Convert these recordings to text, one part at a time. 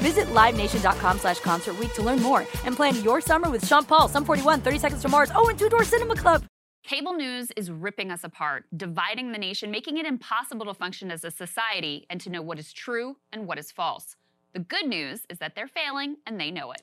Visit LiveNation.com/Concert Week to learn more and plan your summer with Sean Paul, Sum 41, 30 Seconds to Mars, and Two Door Cinema Club. Cable news is ripping us apart, dividing the nation, making it impossible to function as a society and to know what is true and what is false. The good news is that they're failing and they know it.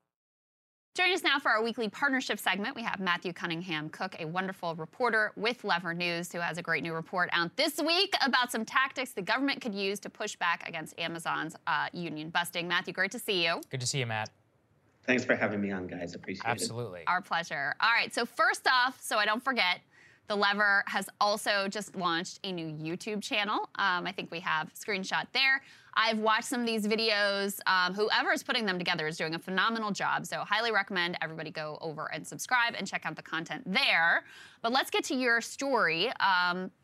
Joining us now for our weekly partnership segment, we have Matthew Cunningham Cook, a wonderful reporter with Lever News, who has a great new report out this week about some tactics the government could use to push back against Amazon's union busting. Matthew, great to see you. Good to see you, Matt. Thanks for having me on, guys. Appreciate it. Absolutely. Our pleasure. All right, so first off, so I don't forget, The Lever has also just launched a new YouTube channel. I think we have a screenshot there. I've watched some of these videos. Whoever is putting them together is doing a phenomenal job, so highly recommend everybody go over and subscribe and check out the content there. But let's get to your story.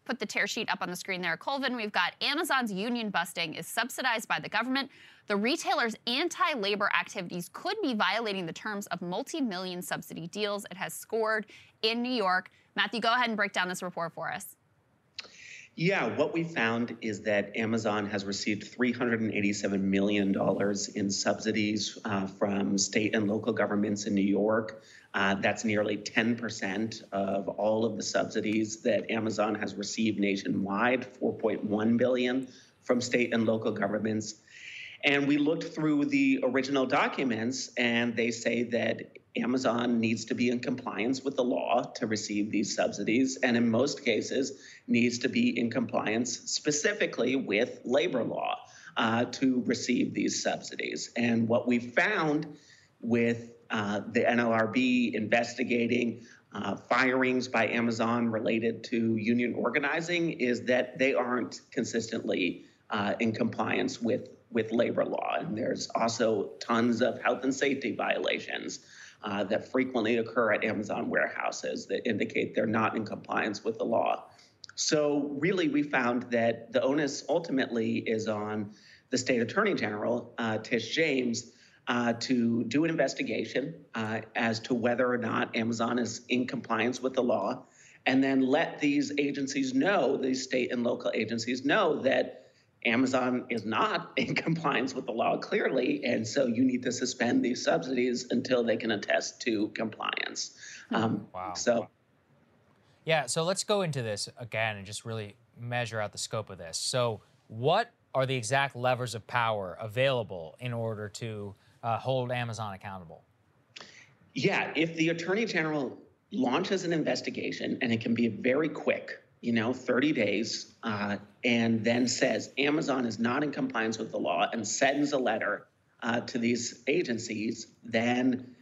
Put the tear sheet up on the screen there, Colvin. We've got Amazon's union busting is subsidized by the government. The retailer's anti-labor activities could be violating the terms of multi-million subsidy deals it has scored in New York. Matthew, go ahead and break down this report for us. Yeah, what we found is that Amazon has received $387 million in subsidies from state and local governments in New York. That's nearly 10% of all of the subsidies that Amazon has received nationwide, $4.1 billion from state and local governments. And we looked through the original documents, and they say that Amazon needs to be in compliance with the law to receive these subsidies, and in most cases needs to be in compliance specifically with labor law to receive these subsidies. And what we found with the NLRB investigating firings by Amazon related to union organizing is that they aren't consistently in compliance with labor law. And there's also tons of health and safety violations that frequently occur at Amazon warehouses that indicate they're not in compliance with the law. So really, we found that the onus ultimately is on the state attorney general, Tish James, to do an investigation as to whether or not Amazon is in compliance with the law, and then let these agencies know, these state and local agencies know that Amazon is not in compliance with the law clearly, and so you need to suspend these subsidies until they can attest to compliance. Yeah, so let's go into this again and just really measure out the scope of this. So what are the exact levers of power available in order to hold Amazon accountable? Yeah, if the Attorney General launches an investigation, and it can be very quick, 30 days, and then says Amazon is not in compliance with the law and sends a letter to these agencies, then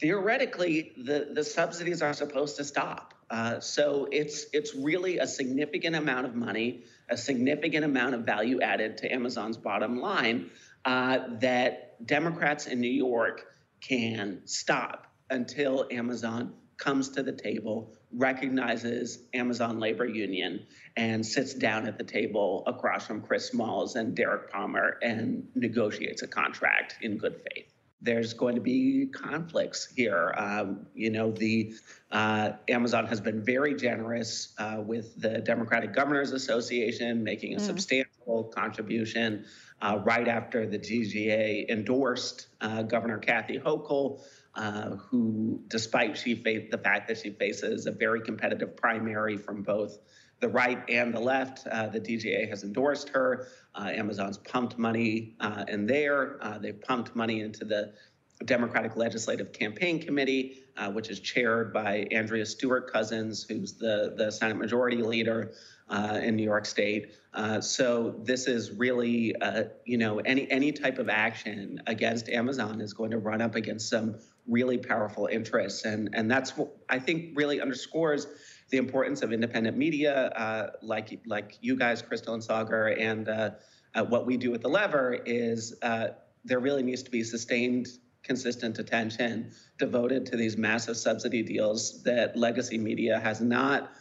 theoretically the subsidies are supposed to stop. So it's really a significant amount of money a significant amount of value added to Amazon's bottom line that Democrats in New York can stop until Amazon comes to the table, recognizes Amazon Labor Union, and sits down at the table across from Chris Smalls and Derek Palmer and negotiates a contract in good faith. There's going to be conflicts here. Amazon has been very generous with the Democratic Governors Association, making a substantial contribution right after the DGA endorsed Governor Kathy Hochul, who, despite the fact that she faces a very competitive primary from both the right and the left, the DGA has endorsed her. Amazon's pumped money in there. They've pumped money into the Democratic Legislative Campaign Committee, which is chaired by Andrea Stewart-Cousins, who's the Senate Majority Leader in New York State. So this is really, any type of action against Amazon is going to run up against some really powerful interests. And that's what I think really underscores the importance of independent media, like you guys, Crystal and Sagar, and what we do with The Lever is there really needs to be sustained, consistent attention devoted to these massive subsidy deals that legacy media has not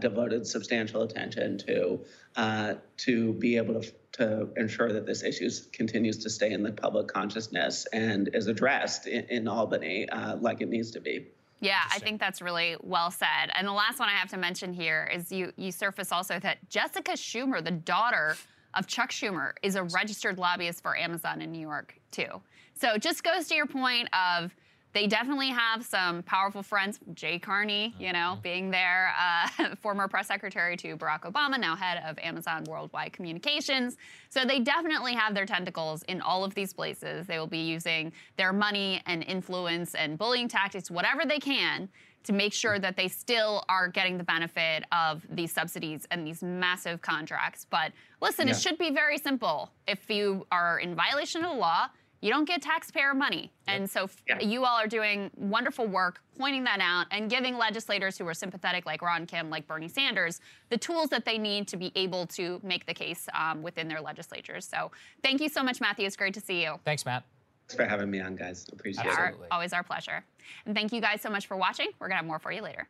devoted substantial attention to be able to ensure that this issue continues to stay in the public consciousness and is addressed in Albany like it needs to be. Yeah, I think that's really well said. And the last one I have to mention here is you surface also that Jessica Schumer, the daughter of Chuck Schumer, is a registered lobbyist for Amazon in New York, too. So it just goes to your point of they definitely have some powerful friends, Jay Carney, being their former press secretary to Barack Obama, now head of Amazon Worldwide Communications. So they definitely have their tentacles in all of these places. They will be using their money and influence and bullying tactics, whatever they can, to make sure that they still are getting the benefit of these subsidies and these massive contracts. But listen, it should be very simple. If you are in violation of the law, you don't get taxpayer money. And so you all are doing wonderful work pointing that out and giving legislators who are sympathetic, like Ron Kim, like Bernie Sanders, the tools that they need to be able to make the case within their legislatures. So thank you so much, Matthew. It's great to see you. Thanks, Matt. Thanks for having me on, guys. Appreciate it. Absolutely. Always our pleasure. And thank you guys so much for watching. We're going to have more for you later.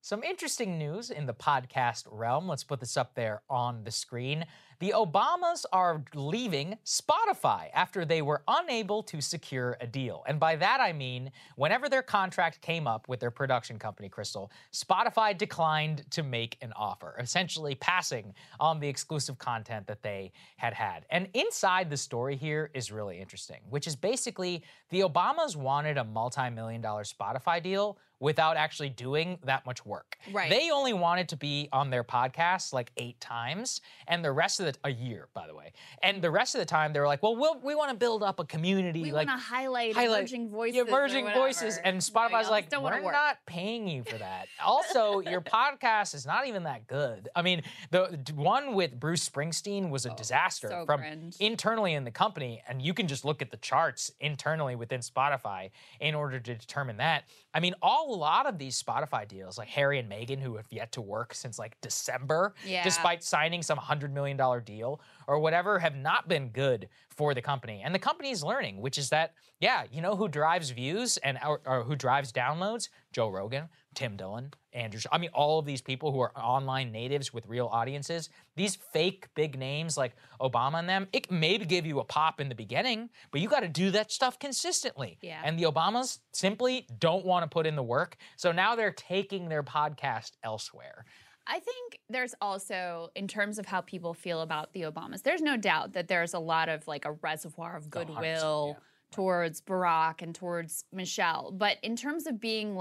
Some interesting news in the podcast realm. Let's put this up there on the screen. The Obamas are leaving Spotify after they were unable to secure a deal. And by that, I mean, whenever their contract came up with their production company, Crystal, Spotify declined to make an offer, essentially passing on the exclusive content that they had. And inside the story here is really interesting, which is basically the Obamas wanted a multi-million-dollar Spotify deal without actually doing that much work. Right. They only wanted to be on their podcast like 8 times, and the rest of a year, by the way. And the rest of the time, they were like, well, we want to build up a community. We want to highlight emerging voices. Yeah, emerging voices. And Spotify's like, we're not paying you for that. Also, your podcast is not even that good. I mean, the one with Bruce Springsteen was a disaster from internally in the company. And you can just look at the charts internally within Spotify in order to determine that. I mean, a lot of these Spotify deals, like Harry and Meghan, who have yet to work since like December, despite signing some $100 million deal or whatever, have not been good for the company. And the company's learning, which is that, you know who drives views and or who drives downloads? Joe Rogan, Tim Dillon, Andrew, all of these people who are online natives with real audiences, these fake big names like Obama and them, it maybe give you a pop in the beginning, but you got to do that stuff consistently. Yeah. And the Obamas simply don't want to put in the work. So now they're taking their podcast elsewhere. I think there's also, in terms of how people feel about the Obamas, there's no doubt that there's a lot of a reservoir of goodwill towards Barack and towards Michelle. But in terms of being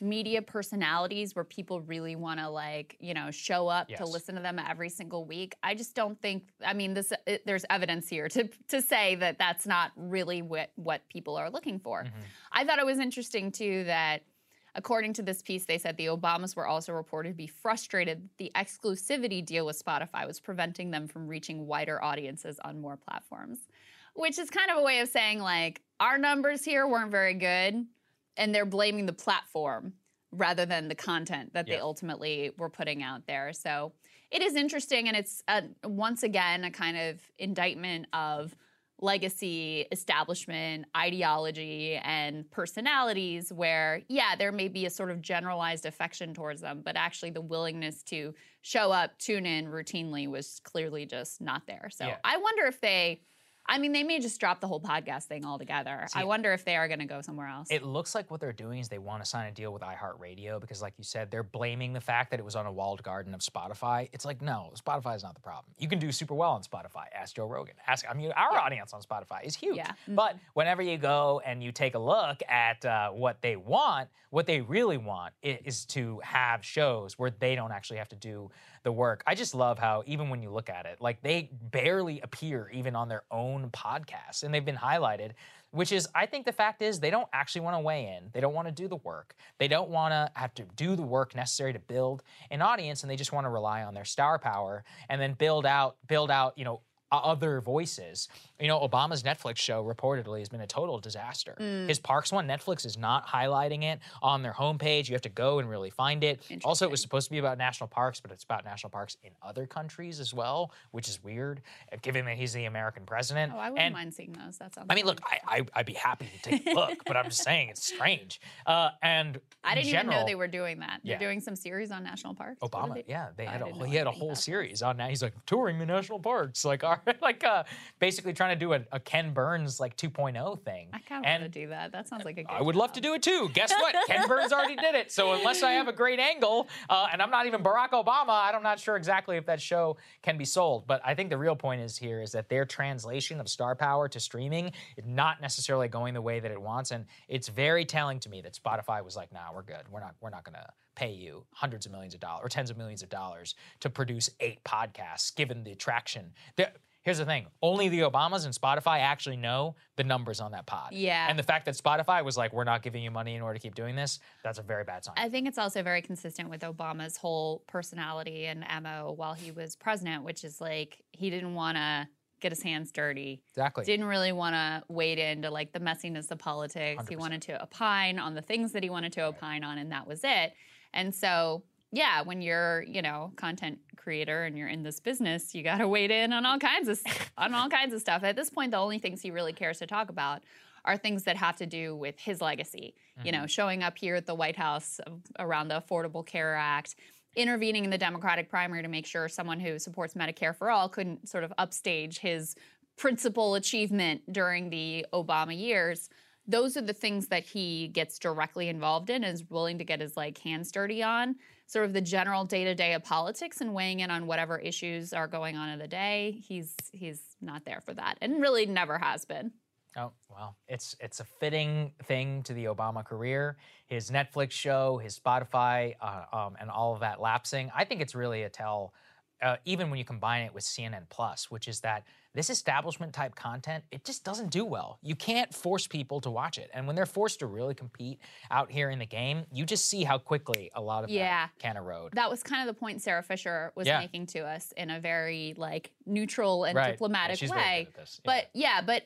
media personalities where people really want to show up to listen to them every single week, I just don't think, there's evidence here to say that that's not really what people are looking for. Mm-hmm. I thought it was interesting too that according to this piece, they said the Obamas were also reported to be frustrated that the exclusivity deal with Spotify was preventing them from reaching wider audiences on more platforms, which is kind of a way of saying our numbers here weren't very good. And they're blaming the platform rather than the content that they ultimately were putting out there. So it is interesting, and it's once again a kind of indictment of legacy, establishment, ideology, and personalities where, yeah, there may be a sort of generalized affection towards them, but actually the willingness to show up, tune in routinely was clearly just not there. So yeah. I wonder if they... I mean, they may just drop the whole podcast thing altogether. See, I wonder if they are going to go somewhere else. It looks like what they're doing is they want to sign a deal with iHeartRadio because, like you said, they're blaming the fact that it was on a walled garden of Spotify. It's like, no, Spotify is not the problem. You can do super well on Spotify. Ask Joe Rogan. I mean, our audience on Spotify is huge. Yeah. But whenever you go and you take a look at what they want, what they really want is to have shows where they don't actually have to do the work. I just love how, even when you look at it, like they barely appear even on their own podcasts, and they've been highlighted, which is, I think the fact is they don't actually want to weigh in. They don't want to do the work. They don't want to have to do the work necessary to build an audience, and they just want to rely on their star power and then build out, you know, other voices. You know, Obama's Netflix show reportedly has been a total disaster. His Parks one, Netflix is not highlighting it on their homepage. You have to go and really find it. Also, it was supposed to be about national parks, but it's about national parks in other countries as well, which is weird, given that he's the American president. Oh, I wouldn't mind seeing those. That sounds, I mean, look, I'd be happy to take a look, but I'm just saying it's strange. And I didn't even know they were doing that. They're doing some series on national parks. Obama, he had a whole series on that. He's like touring the national parks, like our basically trying to do a Ken Burns like 2.0 thing. I kind of want to do that. That sounds like a good I would job. Love to do it too. Guess what? Ken Burns already did it. So unless I have a great angle, and I'm not even Barack Obama, I'm not sure exactly if that show can be sold. But I think the real point is here is that their translation of star power to streaming is not necessarily going the way that it wants. And it's very telling to me that Spotify was like, nah, we're good. We're not going to pay you hundreds of millions of dollars or tens of millions of dollars to produce 8 podcasts, given the traction. Here's the thing. Only the Obamas and Spotify actually know the numbers on that pod. Yeah. And the fact that Spotify was like, we're not giving you money in order to keep doing this, that's a very bad sign. I think it's also very consistent with Obama's whole personality and MO while he was president, which is like he didn't want to get his hands dirty. Exactly. Didn't really want to wade into like the messiness of politics. 100%. He wanted to opine on the things that he wanted to opine on, and that was it. And so... yeah, when you're, you know, content creator and you're in this business, you got to wade in on all kinds of stuff. At this point, the only things he really cares to talk about are things that have to do with his legacy. Mm-hmm. You know, showing up here at the White House around the Affordable Care Act, intervening in the Democratic primary to make sure someone who supports Medicare for All couldn't sort of upstage his principal achievement during the Obama years. Those are the things that he gets directly involved in and is willing to get his, like, hands dirty on, sort of the general day-to-day of politics and weighing in on whatever issues are going on in the day. He's not there for that, and really never has been. Oh, well, it's a fitting thing to the Obama career. His Netflix show, his Spotify, and all of that lapsing. I think it's really a tell, even when you combine it with CNN+, which is that this establishment-type content, it just doesn't do well. You can't force people to watch it. And when they're forced to really compete out here in the game, you just see how quickly a lot of that can erode. That was kind of the point Sarah Fisher was making to us in a very, like, neutral and diplomatic way. Really but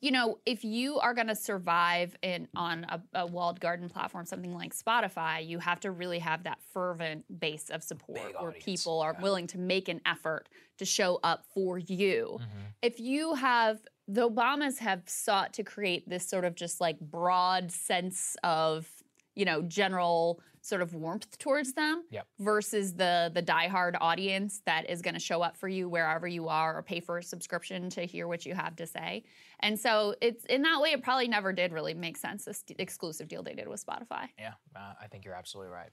you know, if you are going to survive on a walled garden platform, something like Spotify, you have to really have that fervent base of support where people are willing to make an effort to show up for you. Mm-hmm. If you have, the Obamas have sought to create this sort of just like broad sense of, you know, general sort of warmth towards them versus the diehard audience that is going to show up for you wherever you are or pay for a subscription to hear what you have to say. And so it's in that way, it probably never did really make sense, this exclusive deal they did with Spotify. Yeah, I think you're absolutely right.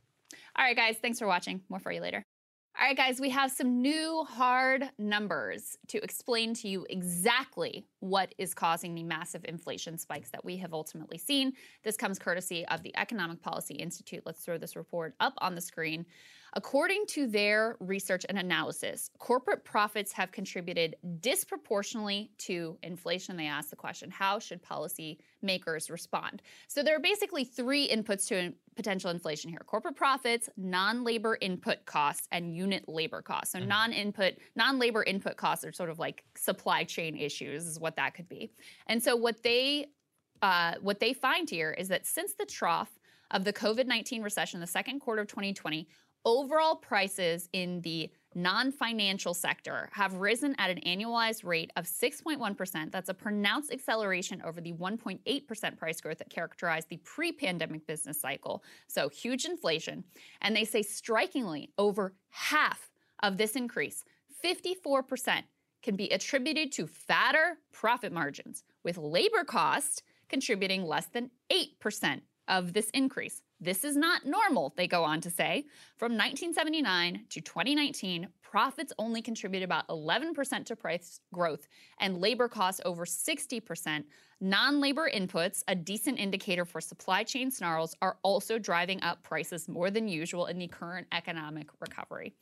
All right, guys, thanks for watching. More for you later. All right, guys, we have some new hard numbers to explain to you exactly what is causing the massive inflation spikes that we have ultimately seen. This comes courtesy of the Economic Policy Institute. Let's throw this report up on the screen. According to their research and analysis, corporate profits have contributed disproportionately to inflation. They asked the question, how should policymakers respond? So there are basically 3 inputs to potential inflation here: corporate profits, non-labor input costs, and unit labor costs. So non-labor input costs are sort of like supply chain issues is what that could be. And so what they find here is that since the trough of the COVID-19 recession, the second quarter of 2020, overall prices in the non-financial sector have risen at an annualized rate of 6.1%. That's a pronounced acceleration over the 1.8% price growth that characterized the pre-pandemic business cycle. So huge inflation. And they say strikingly, over half of this increase, 54%, can be attributed to fatter profit margins, with labor costs contributing less than 8% of this increase. This is not normal, they go on to say. From 1979 to 2019, profits only contribute about 11% to price growth and labor costs over 60%. Non-labor inputs, a decent indicator for supply chain snarls, are also driving up prices more than usual in the current economic recovery.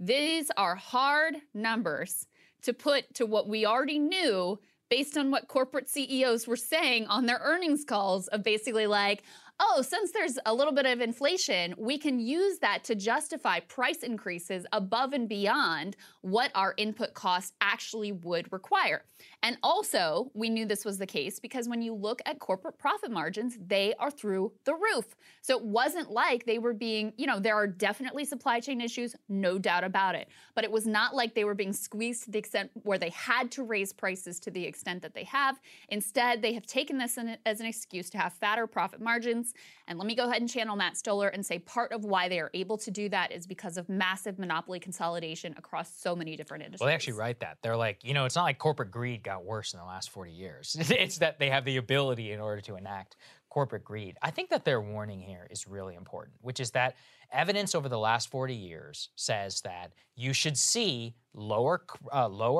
These are hard numbers to put to what we already knew based on what corporate CEOs were saying on their earnings calls of basically like, oh, since there's a little bit of inflation, we can use that to justify price increases above and beyond what our input costs actually would require. And also, we knew this was the case because when you look at corporate profit margins, they are through the roof. So it wasn't like they were being, there are definitely supply chain issues, no doubt about it. But it was not like they were being squeezed to the extent where they had to raise prices to the extent that they have. Instead, they have taken this as an excuse to have fatter profit margins. And let me go ahead and channel Matt Stoller and say part of why they are able to do that is because of massive monopoly consolidation across so many different industries. Well, they actually write that. They're like, it's not like corporate greed got worse in the last 40 years. It's that they have the ability in order to enact corporate greed. I think that their warning here is really important, which is that evidence over the last 40 years says that you should see lower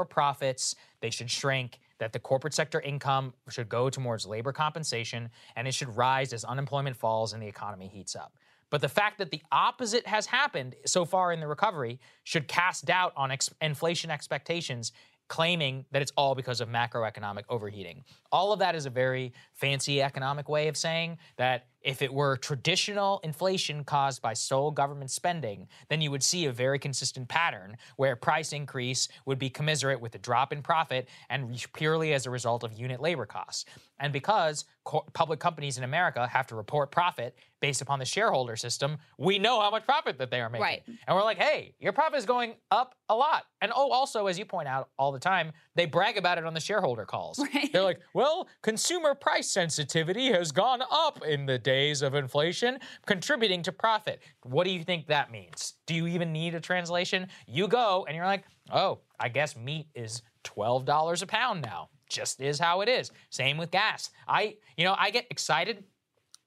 profits, they should shrink, that the corporate sector income should go towards labor compensation, and it should rise as unemployment falls and the economy heats up. But the fact that the opposite has happened so far in the recovery should cast doubt on inflation expectations, claiming that it's all because of macroeconomic overheating. All of that is a very fancy economic way of saying that if it were traditional inflation caused by sole government spending, then you would see a very consistent pattern where price increase would be commensurate with the drop in profit and purely as a result of unit labor costs. And because public companies in America have to report profit based upon the shareholder system, we know how much profit that they are making. Right. And we're like, hey, your profit is going up a lot. And also, as you point out all the time, they brag about it on the shareholder calls. Right. They're like, well, consumer price sensitivity has gone up in the days of inflation, contributing to profit. What do you think that means? Do you even need a translation? You go and you're like, oh, I guess meat is $12 a pound now. Just is how it is. Same with gas. I get excited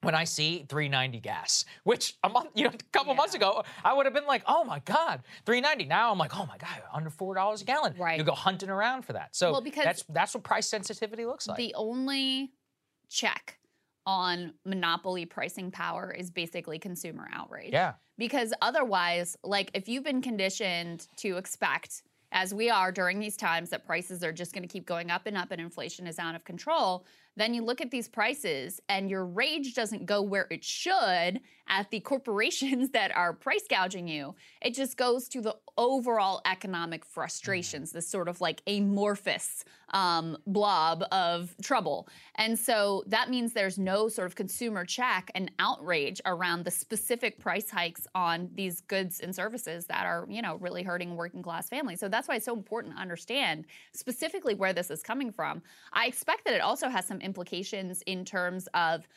when I see $3.90 gas, which a couple months ago, I would have been like, oh my God, $3.90. Now I'm like, oh my God, under $4 a gallon. Right. You go hunting around for that. So that's what price sensitivity looks like. The only check on monopoly pricing power is basically consumer outrage. Yeah. Because otherwise, if you've been conditioned to expect, as we are during these times, that prices are just going to keep going up and inflation is out of control, then you look at these prices and your rage doesn't go where it should at the corporations that are price gouging you. It just goes to the overall economic frustrations, this sort of amorphous blob of trouble. And so that means there's no sort of consumer check and outrage around the specific price hikes on these goods and services that are, really hurting working class families. So that's why it's so important to understand specifically where this is coming from. I expect that it also has some implications in terms of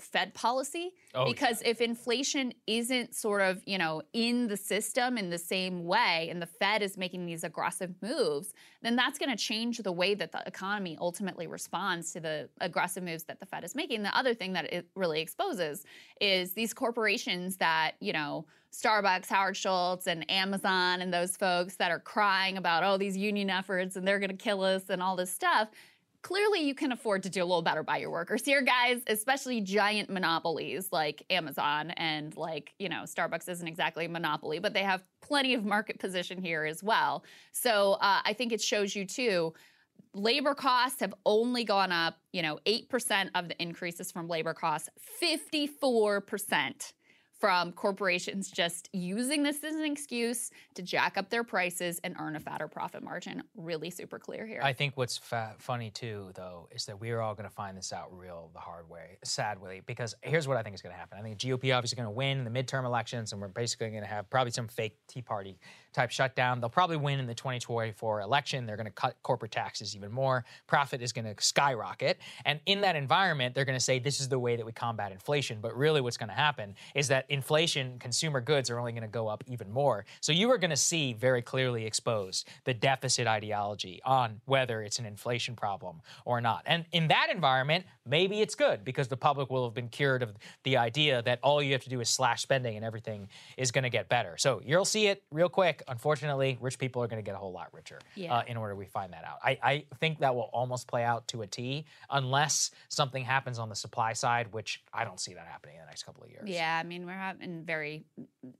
Fed policy, because if inflation isn't sort of, in the system in the same way, and the Fed is making these aggressive moves, then that's going to change the way that the economy ultimately responds to the aggressive moves that the Fed is making. The other thing that it really exposes is these corporations that, Starbucks, Howard Schultz, and Amazon, and those folks that are crying about, oh, these union efforts, and they're going to kill us, and all this stuff. Clearly, you can afford to do a little better by your workers here, guys, especially giant monopolies like Amazon and Starbucks isn't exactly a monopoly, but they have plenty of market position here as well. So I think it shows you, too, labor costs have only gone up, 8% of the increases from labor costs, 54%. from corporations just using this as an excuse to jack up their prices and earn a fatter profit margin. Really super clear here. I think what's funny too, though, is that we're all going to find this out the hard way, sadly, because here's what I think is going to happen. I think GOP obviously going to win in the midterm elections, and we're basically going to have probably some fake Tea Party type shutdown. They'll probably win in the 2024 election. They're going to cut corporate taxes even more. Profit is going to skyrocket. And in that environment, they're going to say, this is the way that we combat inflation. But really what's going to happen is that inflation, consumer goods are only going to go up even more. So you are going to see very clearly exposed the deficit ideology on whether it's an inflation problem or not. And in that environment, maybe it's good because the public will have been cured of the idea that all you have to do is slash spending and everything is going to get better. So you'll see it real quick. Unfortunately, rich people are going to get a whole lot richer in order we find that out. I think that will almost play out to a T unless something happens on the supply side, which I don't see that happening in the next couple of years. Yeah, I mean, we're having very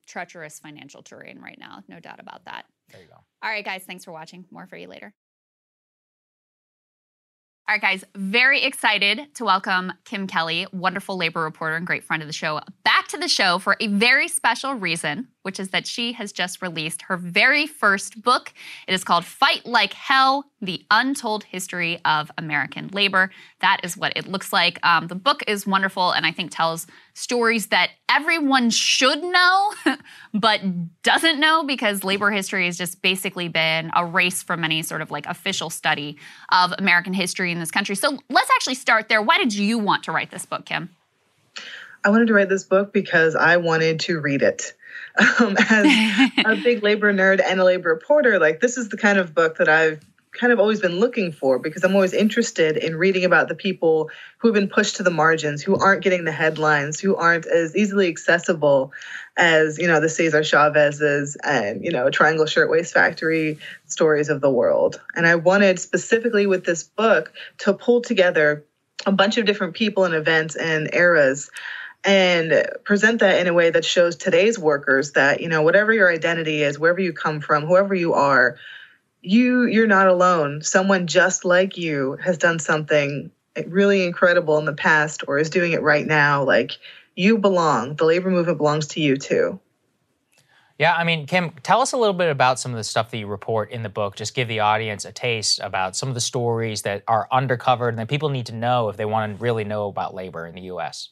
treacherous financial terrain right now. No doubt about that. There you go. All right, guys, thanks for watching. More for you later. All right, guys, very excited to welcome Kim Kelly, wonderful labor reporter and great friend of the show, back to the show for a very special reason, which is that she has just released her very first book. It is called Fight Like Hell, The Untold History of American Labor. That is what it looks like. The book is wonderful and I think tells stories that everyone should know but doesn't know because labor history has just basically been erased from any sort of like official study of American history in this country. So let's actually start there. Why did you want to write this book, Kim? I wanted to write this book because I wanted to read it. As a big labor nerd and a labor reporter, like this is the kind of book that I've kind of always been looking for because I'm always interested in reading about the people who have been pushed to the margins, who aren't getting the headlines, who aren't as easily accessible as, you know, the Cesar Chavez's and, you know, Triangle Shirtwaist Factory stories of the world. And I wanted specifically with this book to pull together a bunch of different people and events and eras and present that in a way that shows today's workers that, you know, whatever your identity is, wherever you come from, whoever you are, you're not alone. Someone just like you has done something really incredible in the past or is doing it right now. Like, you belong. The labor movement belongs to you too. Yeah, I mean, Kim, tell us a little bit about some of the stuff that you report in the book. Just give the audience a taste about some of the stories that are undercovered and that people need to know if they want to really know about labor in the U.S.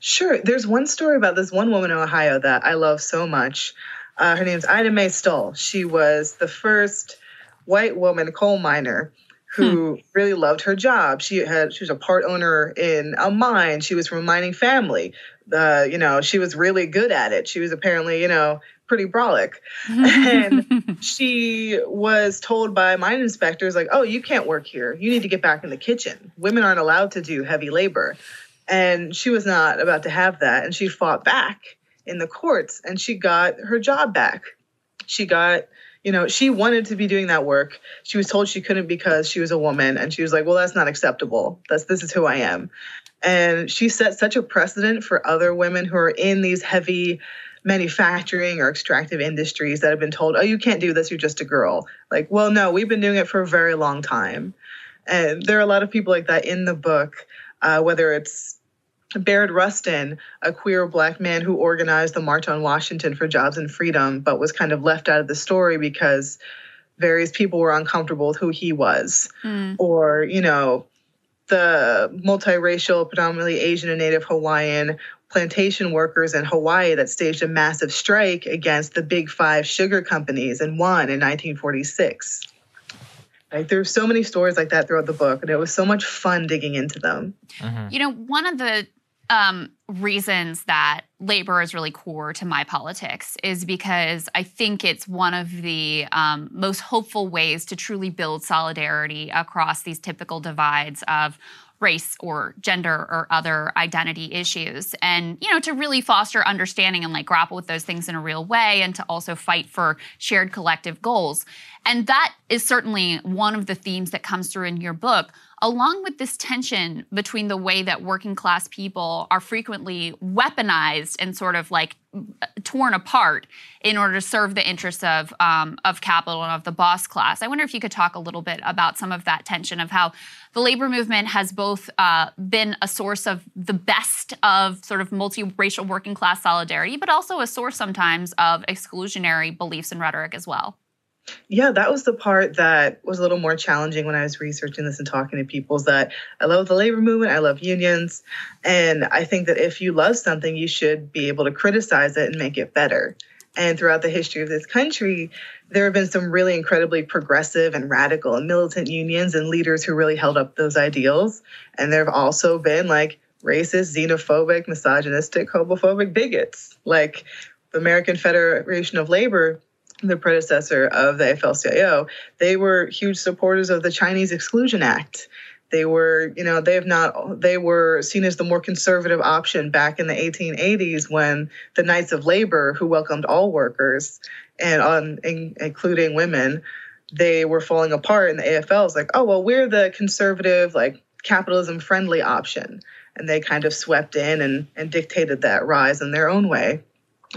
Sure. There's one story about this one woman in Ohio that I love so much. Her name's Ida Mae Stoll. She was the first white woman coal miner who really loved her job. She was a part owner in a mine. She was from a mining family. You know, she was really good at it. She was apparently, you know, pretty brolic. And she was told by mine inspectors, like, oh, you can't work here. You need to get back in the kitchen. Women aren't allowed to do heavy labor. And she was not about to have that. And she fought back in the courts and she got her job back. She got, you know, she wanted to be doing that work. She was told she couldn't because she was a woman. And she was like, well, that's not acceptable. This is who I am. And she set such a precedent for other women who are in these heavy manufacturing or extractive industries that have been told, oh, you can't do this. You're just a girl. Like, well, no, we've been doing it for a very long time. And there are a lot of people like that in the book, whether it's Baird Rustin, a queer black man who organized the March on Washington for Jobs and Freedom, but was kind of left out of the story because various people were uncomfortable with who he was. Or, you know, the multiracial, predominantly Asian and Native Hawaiian plantation workers in Hawaii that staged a massive strike against the big five sugar companies and won in 1946. Like, there were so many stories like that throughout the book, and it was so much fun digging into them. You know, one of the reasons that labor is really core to my politics is because I think it's one of the most hopeful ways to truly build solidarity across these typical divides of race or gender or other identity issues. And, you know, to really foster understanding and like grapple with those things in a real way and to also fight for shared collective goals. And that is certainly one of the themes that comes through in your book. along with this tension between the way that working class people are frequently weaponized and sort of like torn apart in order to serve the interests of capital and of the boss class. I wonder if you could talk a little bit about some of that tension of how the labor movement has both been a source of the best of sort of multiracial working class solidarity, but also a source sometimes of exclusionary beliefs and rhetoric as well. Yeah, that was the part that was a little more challenging when I was researching this and talking to people, is that I love the labor movement, I love unions, and I think that if you love something, you should be able to criticize it and make it better. And throughout the history of this country, there have been some really incredibly progressive and radical and militant unions and leaders who really held up those ideals. And there have also been like racist, xenophobic, misogynistic, homophobic bigots, like the American Federation of Labor, the predecessor of the AFL-CIO, they were huge supporters of the Chinese Exclusion Act. They were, you know, they were seen as the more conservative option back in the 1880s when the Knights of Labor, who welcomed all workers, and including women, they were falling apart. And the AFL was like, oh, well, we're the conservative, like capitalism-friendly option. And they kind of swept in and dictated that rise in their own way.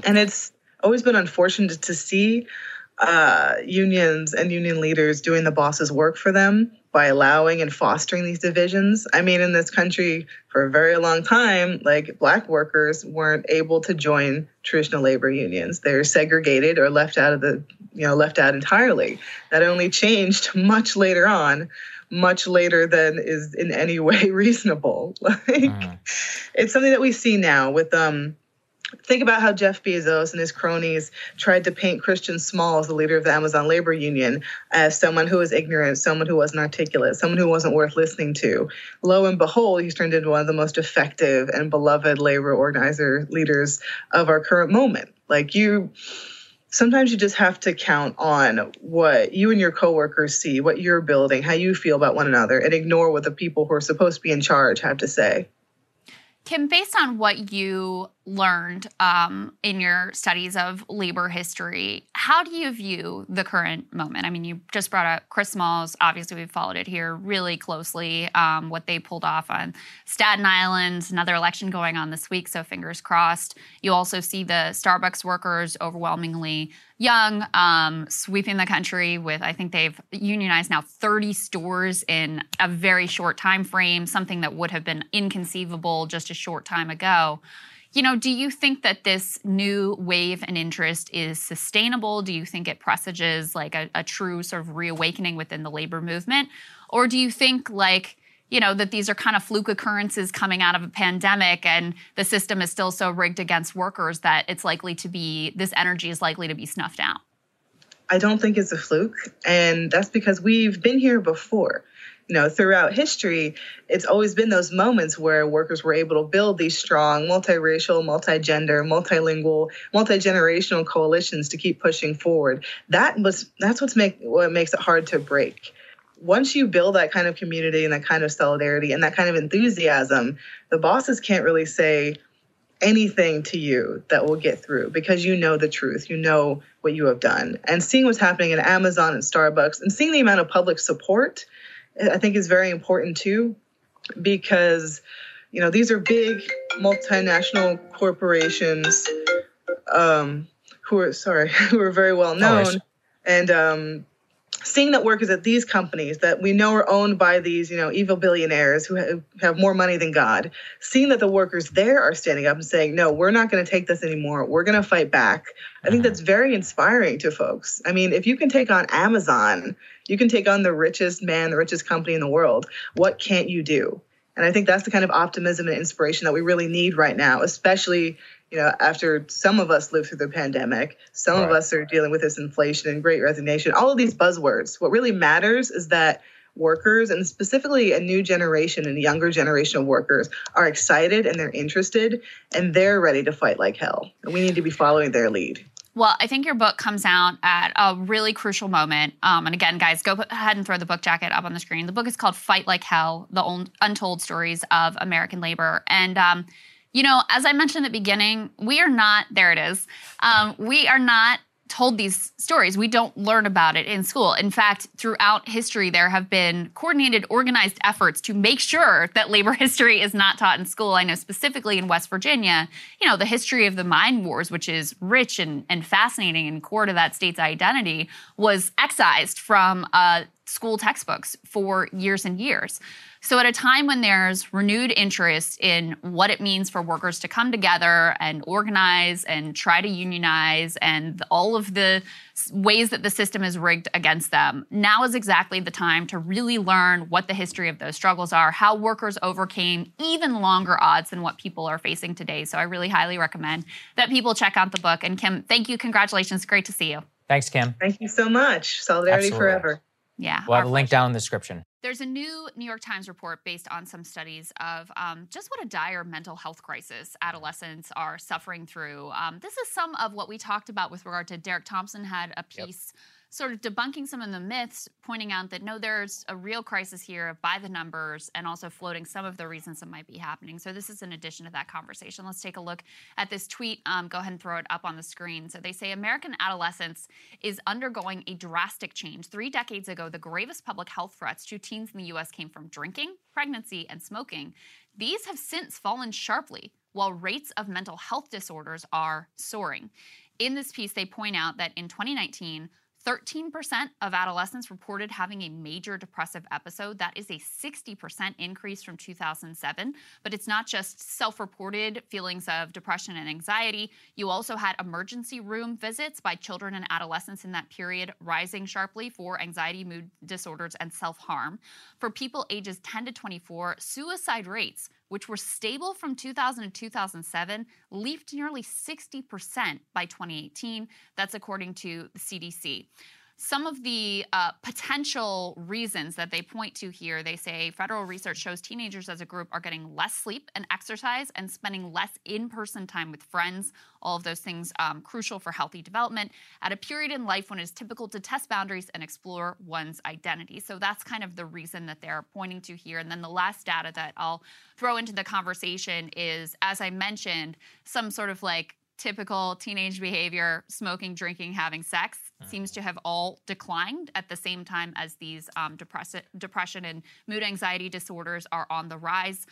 And it's always been unfortunate to see unions and union leaders doing the boss's work for them by allowing and fostering these divisions. I mean, in this country for a very long time, like Black workers weren't able to join traditional labor unions. They were segregated or left out entirely. That only changed much later on, much later than is in any way reasonable. It's something that we see now with think about how Jeff Bezos and his cronies tried to paint Chris Smalls, the leader of the Amazon Labor Union, as someone who was ignorant, someone who wasn't articulate, someone who wasn't worth listening to. Lo and behold, he's turned into one of the most effective and beloved labor organizer leaders of our current moment. Like sometimes you just have to count on what you and your coworkers see, what you're building, how you feel about one another, and ignore what the people who are supposed to be in charge have to say. Kim, based on what you learned in your studies of labor history, how do you view the current moment? I mean, you just brought up Chris Smalls. Obviously, we've followed it here really closely, what they pulled off on Staten Island, another election going on this week, so fingers crossed. You also see the Starbucks workers, overwhelmingly young, sweeping the country with, I think they've unionized now 30 stores in a very short time frame, something that would have been inconceivable just a short time ago. You know, do you think that this new wave and interest is sustainable? Do you think it presages like a true sort of reawakening within the labor movement? Or do you think like, you know, that these are kind of fluke occurrences coming out of a pandemic and the system is still so rigged against workers that it's likely to be, this energy is likely to be snuffed out? I don't think it's a fluke. And that's because we've been here before. You know, throughout history, it's always been those moments where workers were able to build these strong, multiracial, multigender, multilingual, multigenerational coalitions to keep pushing forward. That's what makes it hard to break. Once you build that kind of community and that kind of solidarity and that kind of enthusiasm, the bosses can't really say anything to you that will get through because you know the truth, you know what you have done. And seeing what's happening at Amazon and Starbucks and seeing the amount of public support, I think is very important too, because, you know, these are big multinational corporations who are very well known. Oh, and seeing that workers at these companies that we know are owned by these, you know, evil billionaires who have more money than God, seeing that the workers there are standing up and saying, no, we're not going to take this anymore. We're going to fight back. I think that's very inspiring to folks. I mean, if you can take on Amazon, you can take on the richest man, the richest company in the world. What can't you do? And I think that's the kind of optimism and inspiration that we really need right now, especially, you know, after some of us lived through the pandemic, some of us are dealing with this inflation and great resignation, all of these buzzwords. What really matters is that workers, and specifically a new generation and a younger generation of workers, are excited and they're interested and they're ready to fight like hell. And we need to be following their lead. Well, I think your book comes out at a really crucial moment. And again, guys, go ahead and throw the book jacket up on the screen. The book is called Fight Like Hell, The Untold Stories of American Labor. And, you know, as I mentioned at the beginning, we are not told these stories. We don't learn about it in school. In fact, throughout history, there have been coordinated, organized efforts to make sure that labor history is not taught in school. I know specifically in West Virginia, you know, the history of the mine wars, which is rich and fascinating and core to that state's identity, was excised from school textbooks for years and years. So at a time when there's renewed interest in what it means for workers to come together and organize and try to unionize and all of the ways that the system is rigged against them, now is exactly the time to really learn what the history of those struggles are, how workers overcame even longer odds than what people are facing today. So I really highly recommend that people check out the book. And Kim, thank you. Congratulations. Great to see you. Thanks, Kim. Thank you so much. Solidarity Absolutely. Forever. Yeah. We'll have a link down in the description. There's a new New York Times report based on some studies of just what a dire mental health crisis adolescents are suffering through. This is some of what we talked about with regard to Derek Thompson had a piece sort of debunking some of the myths, pointing out that, no, there's a real crisis here by the numbers and also floating some of the reasons that might be happening. So this is in addition to that conversation. Let's take a look at this tweet. Go ahead and throw it up on the screen. So they say American adolescence is undergoing a drastic change. 3 decades ago, the gravest public health threats to teens in the U.S. came from drinking, pregnancy, and smoking. These have since fallen sharply, while rates of mental health disorders are soaring. In this piece, they point out that in 2019, 13% of adolescents reported having a major depressive episode. That is a 60% increase from 2007. But it's not just self-reported feelings of depression and anxiety. You also had emergency room visits by children and adolescents in that period rising sharply for anxiety, mood disorders, and self-harm. For people ages 10 to 24, suicide rates, which were stable from 2000 to 2007, leaped nearly 60% by 2018. That's according to the CDC. Some of the potential reasons that they point to here, they say federal research shows teenagers as a group are getting less sleep and exercise and spending less in-person time with friends, all of those things crucial for healthy development, at a period in life when it is typical to test boundaries and explore one's identity. So that's kind of the reason that they're pointing to here. And then the last data that I'll throw into the conversation is, as I mentioned, some sort of like typical teenage behavior, smoking, drinking, having sex, seems to have all declined at the same time as these depression and mood anxiety disorders are on the rise.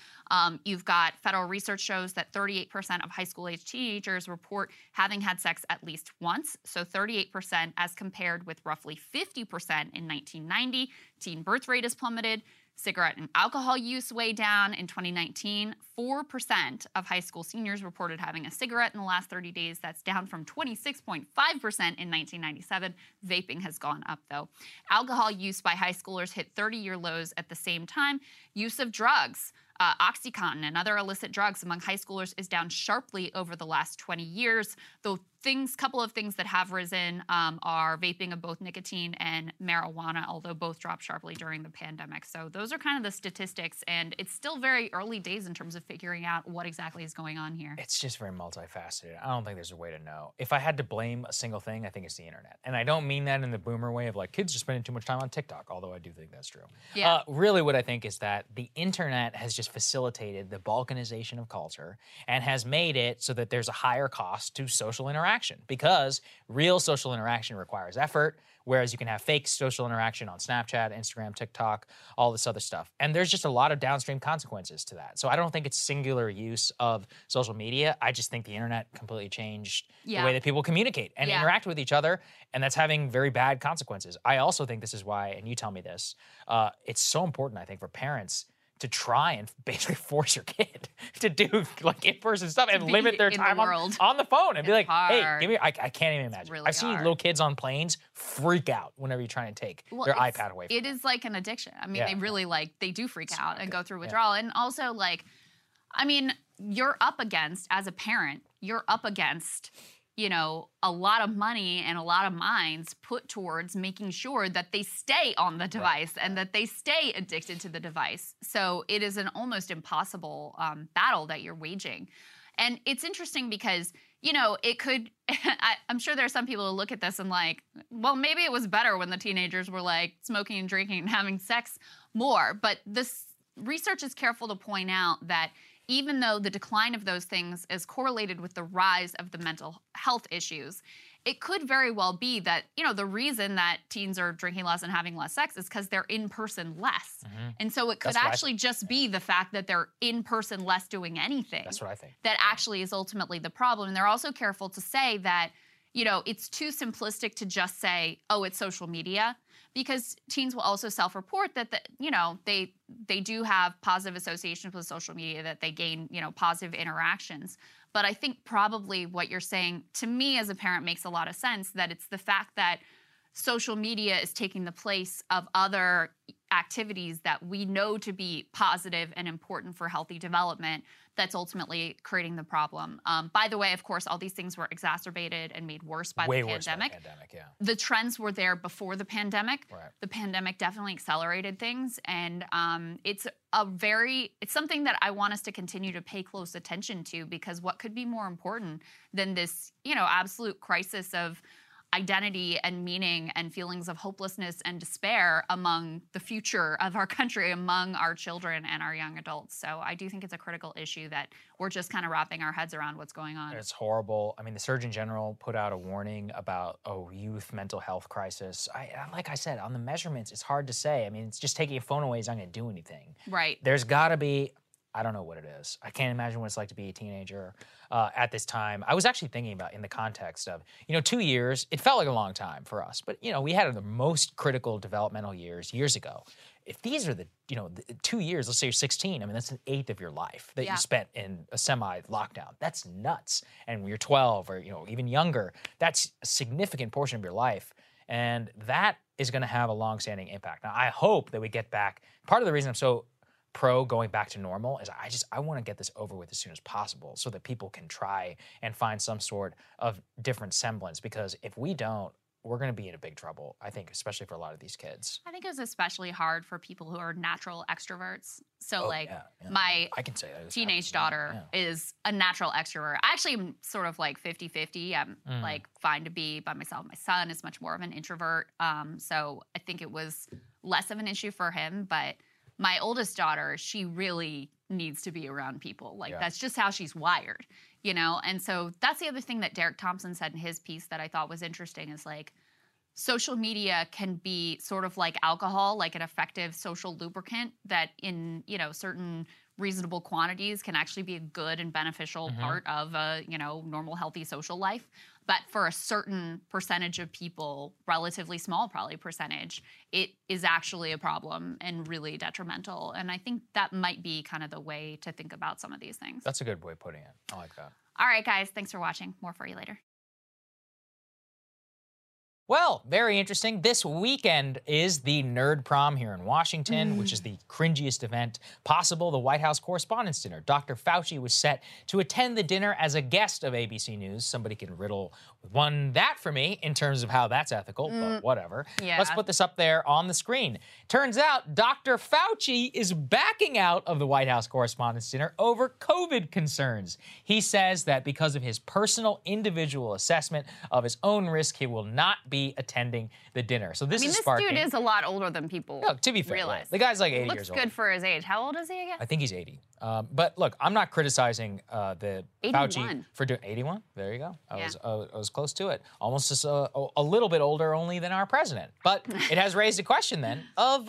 You've got federal research shows that 38% of high school-age teenagers report having had sex at least once, so 38% as compared with roughly 50% in 1990. Teen birth rate has plummeted. Cigarette and alcohol use way down. In 2019, 4% of high school seniors reported having a cigarette in the last 30 days. That's down from 26.5% in 1997. Vaping has gone up, though. Alcohol use by high schoolers hit 30-year lows at the same time. Use of drugs, OxyContin and other illicit drugs among high schoolers is down sharply over the last 20 years. Though couple of things that have risen are vaping of both nicotine and marijuana, although both dropped sharply during the pandemic. So those are kind of the statistics, and it's still very early days in terms of figuring out what exactly is going on here. It's just very multifaceted. I don't think there's a way to know. If I had to blame a single thing, I think it's the internet. And I don't mean that in the boomer way of like kids are spending too much time on TikTok, although I do think that's true. Yeah. Really what I think is that the internet has just facilitated the balkanization of culture and has made it so that there's a higher cost to social interaction. Because real social interaction requires effort, whereas you can have fake social interaction on Snapchat, Instagram, TikTok, all this other stuff. And there's just a lot of downstream consequences to that. So I don't think it's singular use of social media. I just think the internet completely changed the way that people communicate and interact with each other, and that's having very bad consequences. I also think this is why, and you tell me this, it's so important, I think, for parents to try and basically force your kid to do like in-person stuff and limit their time on the phone and be like, hey, give me, I can't even imagine. I've seen little kids on planes freak out whenever you're trying to take their iPad away from them. It is like an addiction. I mean, they really they do freak out and go through withdrawal. And also you're up against, as a parent, a lot of money and a lot of minds put towards making sure that they stay on the device and that they stay addicted to the device. So it is an almost impossible battle that you're waging. And it's interesting because, it could, I'm sure there are some people who look at this and like, well, maybe it was better when the teenagers were like smoking and drinking and having sex more. But this research is careful to point out that even though the decline of those things is correlated with the rise of the mental health issues, it could very well be that, you know, the reason that teens are drinking less and having less sex is because they're in person less. Mm-hmm. And so it could actually just be the fact that they're in person less doing anything. That's what I think. That actually is ultimately the problem. And they're also careful to say that, you know, it's too simplistic to just say, oh, it's social media, because teens will also self-report that, you know, they do have positive associations with social media, that they gain, you know, positive interactions. But I think probably what you're saying to me as a parent makes a lot of sense, that it's the fact that social media is taking the place of other activities that we know to be positive and important for healthy development that's ultimately creating the problem. By the way, of course, all these things were exacerbated and made worse by the pandemic. Yeah. The trends were there before the pandemic. Right. The pandemic definitely accelerated things. And it's something that I want us to continue to pay close attention to, because what could be more important than this, you know, absolute crisis of identity and meaning and feelings of hopelessness and despair among the future of our country, among our children and our young adults. So I do think it's a critical issue that we're just kind of wrapping our heads around what's going on. It's horrible. I mean, the Surgeon General put out a warning about a youth mental health crisis. Like I said, on the measurements, it's hard to say. I mean, it's just taking a phone away is not going to do anything. Right. There's got to be... I don't know what it is. I can't imagine what it's like to be a teenager at this time. I was actually thinking about in the context of, you know, 2 years, it felt like a long time for us. But, you know, we had the most critical developmental years ago. If these are the, you know, the 2 years, let's say you're 16, I mean, that's an eighth of your life that you spent in a semi-lockdown. That's nuts. And you're 12 or, you know, even younger, that's a significant portion of your life. And that is going to have a long-standing impact. Now, I hope that we get back. Part of the reason I'm so pro going back to normal is I want to get this over with as soon as possible so that people can try and find some sort of different semblance, because if we don't, we're going to be in a big trouble, I think, especially for a lot of these kids. I think it was especially hard for people who are natural extroverts. So my teenage daughter is a natural extrovert. I actually am sort of like 50-50. I'm like fine to be by myself. My son is much more of an introvert. So I think it was less of an issue for him, but my oldest daughter, she really needs to be around people. Like, that's just how she's wired, you know? And so that's the other thing that Derek Thompson said in his piece that I thought was interesting is, like, social media can be sort of like alcohol, like an effective social lubricant that in, you know, certain reasonable quantities can actually be a good and beneficial part of a, you know, normal, healthy social life. But for a certain percentage of people, relatively small probably percentage, it is actually a problem and really detrimental. And I think that might be kind of the way to think about some of these things. That's a good way of putting it. I like that. All right, guys. Thanks for watching. More for you later. Well, very interesting. This weekend is the Nerd Prom here in Washington, which is the cringiest event possible, the White House Correspondents' Dinner. Dr. Fauci was set to attend the dinner as a guest of ABC News. Somebody can riddle one that for me in terms of how that's ethical, but whatever. Yeah. Let's put this up there on the screen. Turns out Dr. Fauci is backing out of the White House Correspondents' Dinner over COVID concerns. He says that because of his personal individual assessment of his own risk, he will not be attending the dinner. So this is sparking. I mean, this dude is a lot older than people realize. Look, to be fair, the guy's like 80 years old. Looks good for his age. How old is he again? I think he's 80. But look, I'm not criticizing the 81. Fauci for doing 81. There you go. I was close to it. Almost just a little bit older only than our president. But it has raised a question then of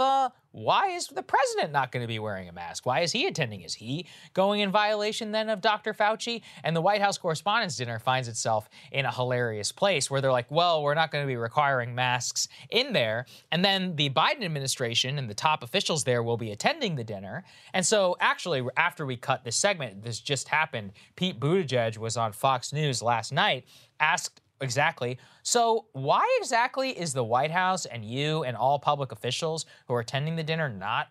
why is the president not going to be wearing a mask? Why is he attending? Is he going in violation then of Dr. Fauci? And the White House Correspondents' Dinner finds itself in a hilarious place where they're like, well, we're not going to be requiring masks in there. And then the Biden administration and the top officials there will be attending the dinner. And so actually, after we cut this segment, this just happened. Pete Buttigieg was on Fox News last night, asked exactly, so why exactly is the White House and you and all public officials who are attending the dinner not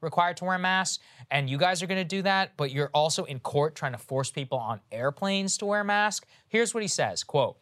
required to wear masks? And you guys are going to do that, but you're also in court trying to force people on airplanes to wear masks? Here's what he says, quote,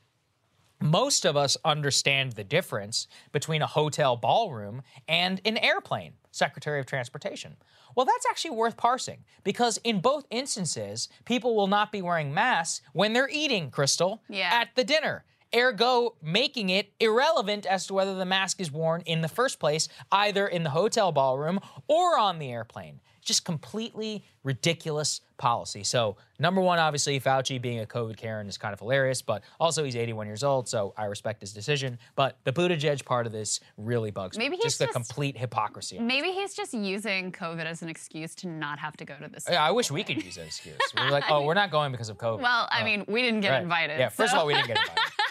most of us understand the difference between a hotel ballroom and an airplane, Secretary of Transportation. Well, that's actually worth parsing, because in both instances, people will not be wearing masks when they're eating, Crystal, at the dinner. ergo making it irrelevant as to whether the mask is worn in the first place, either in the hotel ballroom or on the airplane. Just completely ridiculous policy. So number one, obviously, Fauci being a COVID Karen is kind of hilarious, but also he's 81 years old, so I respect his decision. But the Buttigieg part of this really bugs me. Just the complete hypocrisy. Maybe he's just using COVID as an excuse to not have to go to this. Yeah, I wish we could use that excuse. We're like, oh, we're not going because of COVID. Well, I mean, we didn't get invited. Yeah, first of all, we didn't get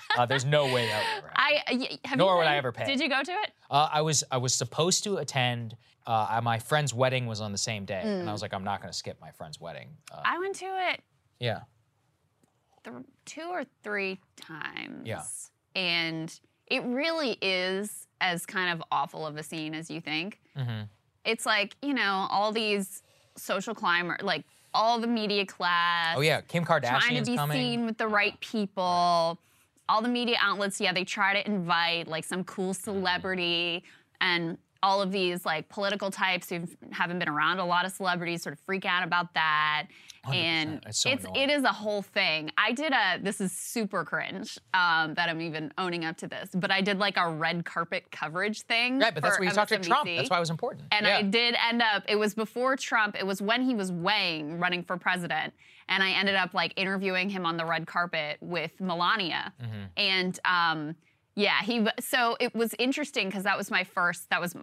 invited. There's no way that would work. Nor would I ever pay. Did you go to it? I was supposed to attend. My friend's wedding was on the same day, and I was like, I'm not going to skip my friend's wedding. I went to it. Yeah. Two or three times. Yeah. And it really is as kind of awful of a scene as you think. Mm-hmm. It's like, you know, all these social climbers, like all the media class. Oh yeah, Kim Kardashian's coming. Trying to be seen with the right people. All the media outlets, they try to invite like some cool celebrity, and all of these like political types who haven't been around a lot of celebrities sort of freak out about that. 100%. And it is a whole thing. I did this is super cringe that I'm even owning up to this, but I did like a red carpet coverage thing. Right, but that's where you talked to Trump. That's why it was important. And I did end up, it was before Trump, it was when he was weighing running for president. And I ended up like interviewing him on the red carpet with Melania. Mm-hmm. And so it was interesting because that was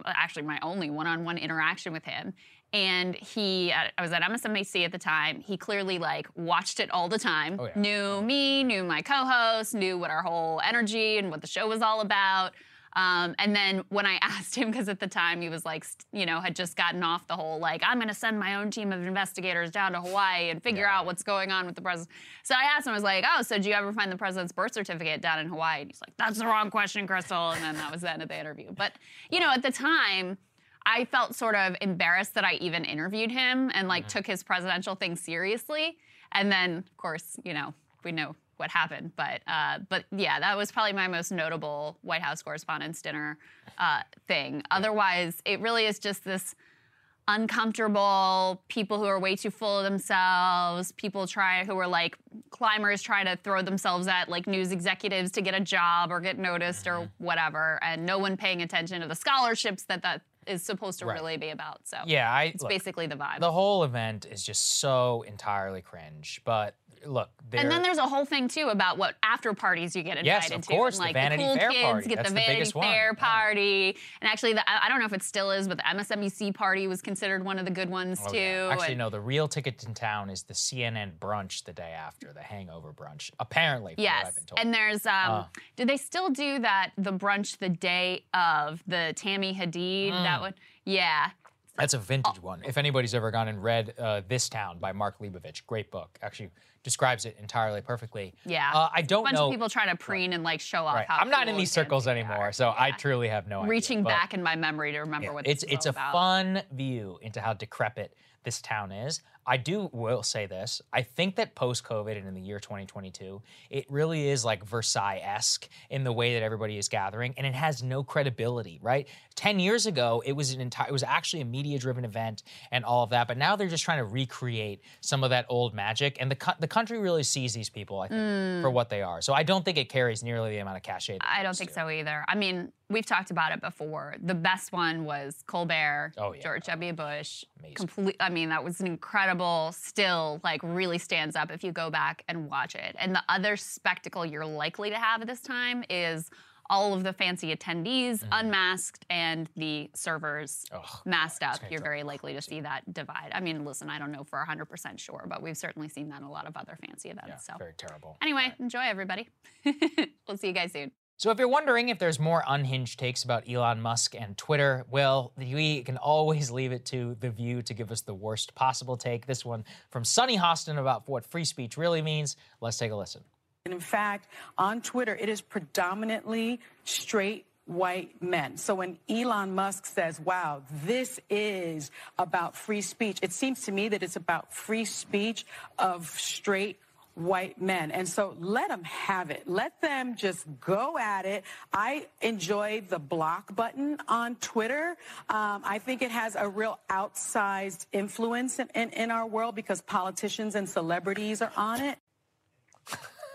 actually my only one-on-one interaction with him. And I was at MSNBC at the time. He clearly like watched it all the time. Oh, yeah. Knew me, knew my co-host, knew what our whole energy and what the show was all about. And then when I asked him, because at the time he was like, had just gotten off the whole like, I'm going to send my own team of investigators down to Hawaii and figure out what's going on with the president. So I asked him, I was like, oh, so do you ever find the president's birth certificate down in Hawaii? And he's like, that's the wrong question, Crystal. And then that was the end of the interview. But, at the time, I felt sort of embarrassed that I even interviewed him and like took his presidential thing seriously. And then, of course, we know what happened, but yeah, that was probably my most notable White House Correspondents' Dinner thing. Otherwise, it really is just this uncomfortable people who are way too full of themselves, who are like climbers trying to throw themselves at like news executives to get a job or get noticed or whatever, and no one paying attention to the scholarships that is supposed to really be about. So yeah, it's basically the vibe. The whole event is just so entirely cringe, but. Look, and then there's a whole thing too about what after parties you get invited to. Yes, of course, to. And, like, the Vanity Fair party. That's the biggest one. Vanity Fair party, and actually, I don't know if it still is, but the MSNBC party was considered one of the good ones too. Yeah. Actually, no, the real ticket in town is the CNN brunch the day after, the hangover brunch. Apparently, from what I've been told. And there's, do they still do that? The brunch the day of the Tammy Hadid, that one, That's a vintage one. If anybody's ever gone and read This Town by Mark Leibovich, great book. Actually describes it entirely perfectly. Yeah. I don't know. A bunch of people trying to preen and like show off how I'm not in these circles anymore, so I truly have no idea. Reaching back in my memory to remember what this is all about. It's a fun view into how decrepit this town is. I will say this. I think that post-COVID and in the year 2022, it really is like Versailles-esque in the way that everybody is gathering, and it has no credibility, right? 10 years ago, it was actually a media-driven event and all of that, but now they're just trying to recreate some of that old magic, and the country really sees these people, I think, for what they are. So I don't think it carries nearly the amount of cachet. I don't think so either. I mean, we've talked about it before. The best one was Colbert, George W. Bush. Amazing. That was an incredible, still, like, really stands up if you go back and watch it. And the other spectacle you're likely to have at this time is all of the fancy attendees unmasked and the servers masked up. You're very likely to see that divide. I mean, listen, I don't know for 100% sure, but we've certainly seen that in a lot of other fancy events. Yeah, very terrible. Anyway, enjoy, everybody. We'll see you guys soon. So if you're wondering if there's more unhinged takes about Elon Musk and Twitter, well, we can always leave it to The View to give us the worst possible take. This one from Sonny Hostin about what free speech really means. Let's take a listen. And in fact, on Twitter, it is predominantly straight white men. So when Elon Musk says, wow, this is about free speech, it seems to me that it's about free speech of straight white men. And so let them have it. Let them just go at it. I enjoy the block button on Twitter. I think it has a real outsized influence in our world because politicians and celebrities are on it.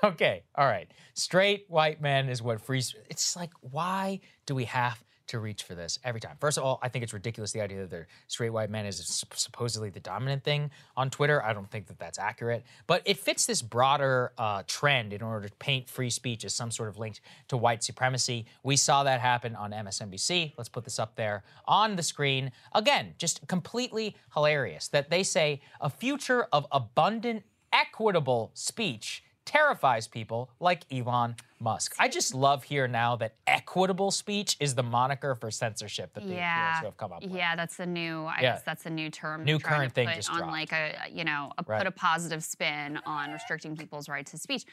Okay, all right. Straight white men is what free... It's like, why do we have to reach for this every time? First of all, I think it's ridiculous, the idea that they're straight white men is supposedly the dominant thing on Twitter. I don't think that that's accurate. But it fits this broader trend in order to paint free speech as some sort of link to white supremacy. We saw that happen on MSNBC. Let's put this up there on the screen. Again, just completely hilarious that they say a future of abundant, equitable speech terrifies people like Elon Musk. I just love here now that equitable speech is the moniker for censorship that the appeals have come up with. Yeah, that's the new, I guess that's a new term. New current thing just dropped. Like a, you know, put a positive spin on restricting people's right to speech.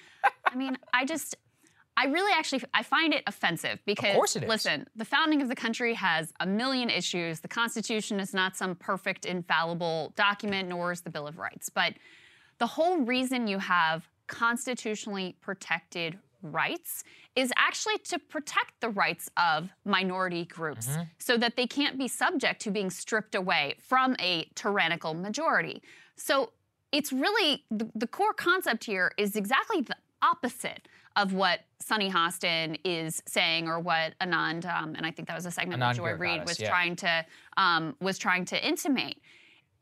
I mean, I really actually, I find it offensive because, of course it is. Listen, the founding of the country has a million issues. The Constitution is not some perfect, infallible document, nor is the Bill of Rights. But the whole reason you have constitutionally protected rights is actually to protect the rights of minority groups so that they can't be subject to being stripped away from a tyrannical majority. So it's really, the core concept here is exactly the opposite of what Sonny Hostin is saying, or what Anand, and I think that was a segment that Joy Reid was trying to intimate.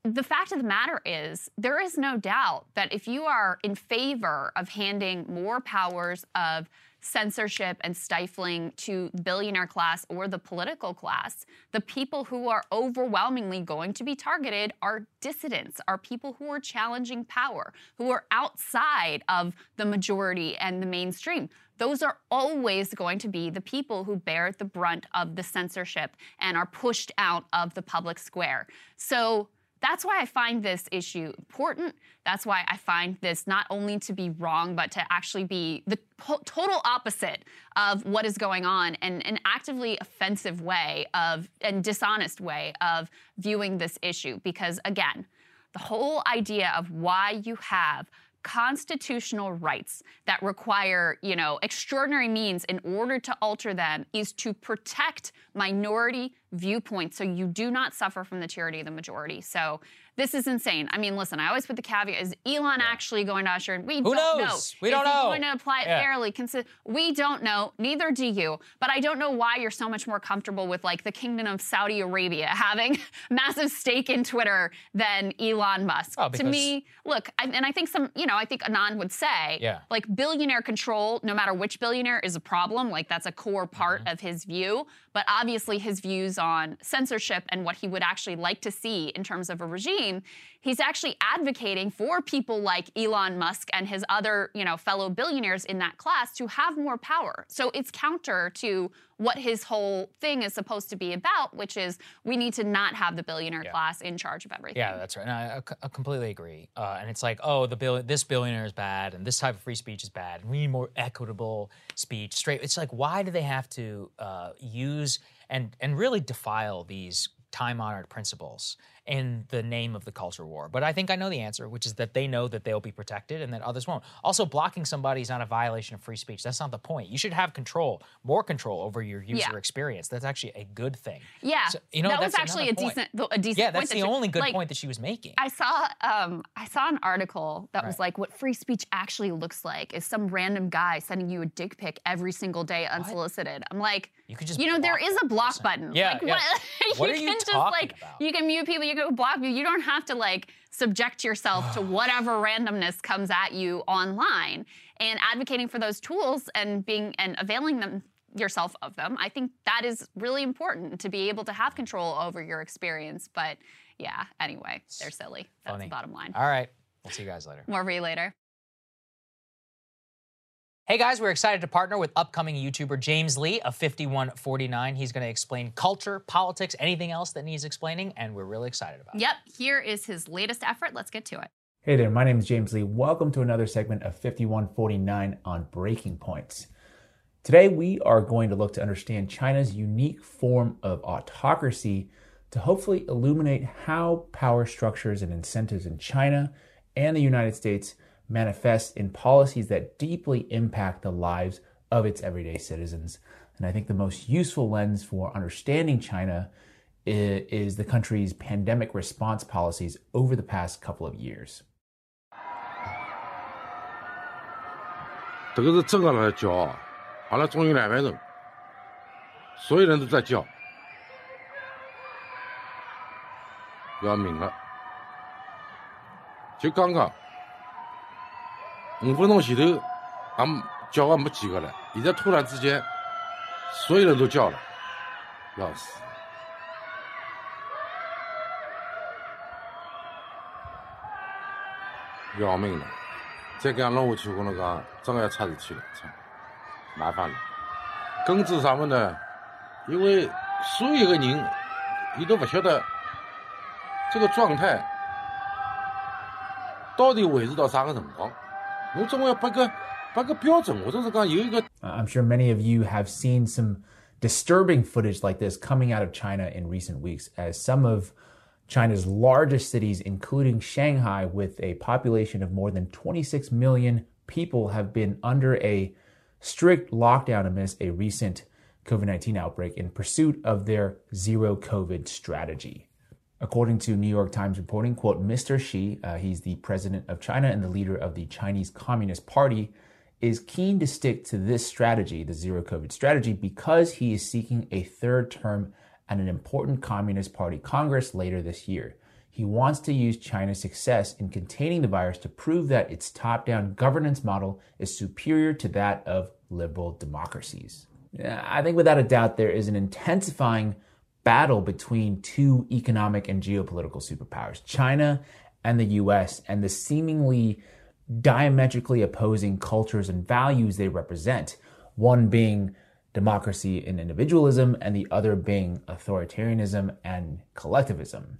The fact of the matter is, there is no doubt that if you are in favor of handing more powers of censorship and stifling to the billionaire class or the political class, the people who are overwhelmingly going to be targeted are dissidents, are people who are challenging power, who are outside of the majority and the mainstream. Those are always going to be the people who bear the brunt of the censorship and are pushed out of the public square. So that's why I find this issue important. That's why I find this not only to be wrong, but to actually be the total opposite of what is going on, and an actively offensive way of, and dishonest way of viewing this issue. Because again, the whole idea of why you have constitutional rights that require, you know, extraordinary means in order to alter them is to protect minority viewpoints so you do not suffer from the tyranny of the majority. So this is insane. I mean, listen, I always put the caveat, is Elon actually going to usher in? We don't know. He's going to apply it fairly. We don't know. Neither do you. But I don't know why you're so much more comfortable with, like, the Kingdom of Saudi Arabia having massive stake in Twitter than Elon Musk. Oh, to me, look, and I think some, you know, I think Anand would say, like, billionaire control, no matter which billionaire, is a problem. Like, that's a core part of his view. But obviously his views on censorship and what he would actually like to see in terms of a regime, he's actually advocating for people like Elon Musk and his other, you know, fellow billionaires in that class to have more power. So it's counter to what his whole thing is supposed to be about, which is we need to not have the billionaire class in charge of everything. Yeah, that's right. And I completely agree. And it's like, oh, this billionaire is bad, and this type of free speech is bad, and we need more equitable speech. It's like, why do they have to use and really defile these time-honored principles in the name of the culture war? But I think I know the answer, which is that they know that they'll be protected and that others won't. Also, blocking somebody is not a violation of free speech. That's not the point. You should have control, more control over your user experience. That's actually a good thing. Yeah, so, you know, that was actually a decent point. Yeah, that's the only good point that she was making. I saw an article that was like, what free speech actually looks like is some random guy sending you a dick pic every single day unsolicited. I'm like, you could just, you know, there is a block button. Yeah, like, what are you talking about? You can mute people. You can block you. You don't have to, like, subject yourself to whatever randomness comes at you online. And advocating for those tools and availing yourself of them, I think that is really important to be able to have control over your experience. But yeah, anyway, they're silly. That's the bottom line. All right, we'll see you guys later. More for you later. Hey guys, we're excited to partner with upcoming YouTuber James Lee of 5149. He's going to explain culture, politics, anything else that needs explaining, and we're really excited about it. Yep, here is his latest effort. Let's get to it. Hey there, my name is James Lee. Welcome to another segment of 5149 on Breaking Points. Today we are going to look to understand China's unique form of autocracy to hopefully illuminate how power structures and incentives in China and the United States manifest in policies that deeply impact the lives of its everyday citizens. And I think the most useful lens for understanding China is the country's pandemic response policies over the past couple of years. 这个是真的让人骄傲。好了，终于2万人，所有人都在叫，要命了！就刚刚5分钟前头，俺叫还没几个了，现在突然之间，所有人都叫了，要死！要命了！再给俺弄下去，我跟侬讲，真的要出事体了，操！麻烦了，根治啥么呢？因为所有的人，伊都不晓得这个状态到底维持到啥个辰光。侬总要拨个标准，或者是讲有一个。I'm sure many of you have seen some disturbing footage like this coming out of China in recent weeks, as some of China's largest cities, including Shanghai, with a population of more than 26 million people, have been under a strict lockdown amidst a recent COVID-19 outbreak in pursuit of their zero COVID strategy. According to New York Times reporting, quote, Mr. Xi, he's the president of China and the leader of the Chinese Communist Party, is keen to stick to this strategy, the zero COVID strategy, because he is seeking a third term at an important Communist Party Congress later this year. He wants to use China's success in containing the virus to prove that its top-down governance model is superior to that of liberal democracies. I think without a doubt there is an intensifying battle between two economic and geopolitical superpowers, China and the US, and the seemingly diametrically opposing cultures and values they represent, one being democracy and individualism, and the other being authoritarianism and collectivism.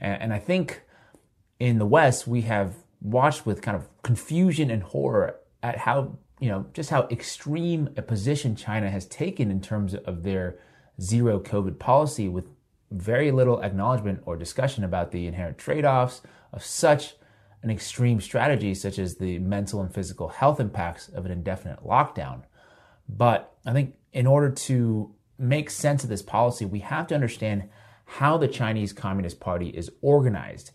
And I think in the West, we have watched with kind of confusion and horror at how, just how extreme a position China has taken in terms of their zero COVID policy, with very little acknowledgement or discussion about the inherent trade-offs of such an extreme strategy, such as the mental and physical health impacts of an indefinite lockdown. But I think in order to make sense of this policy, we have to understand how the Chinese Communist Party is organized,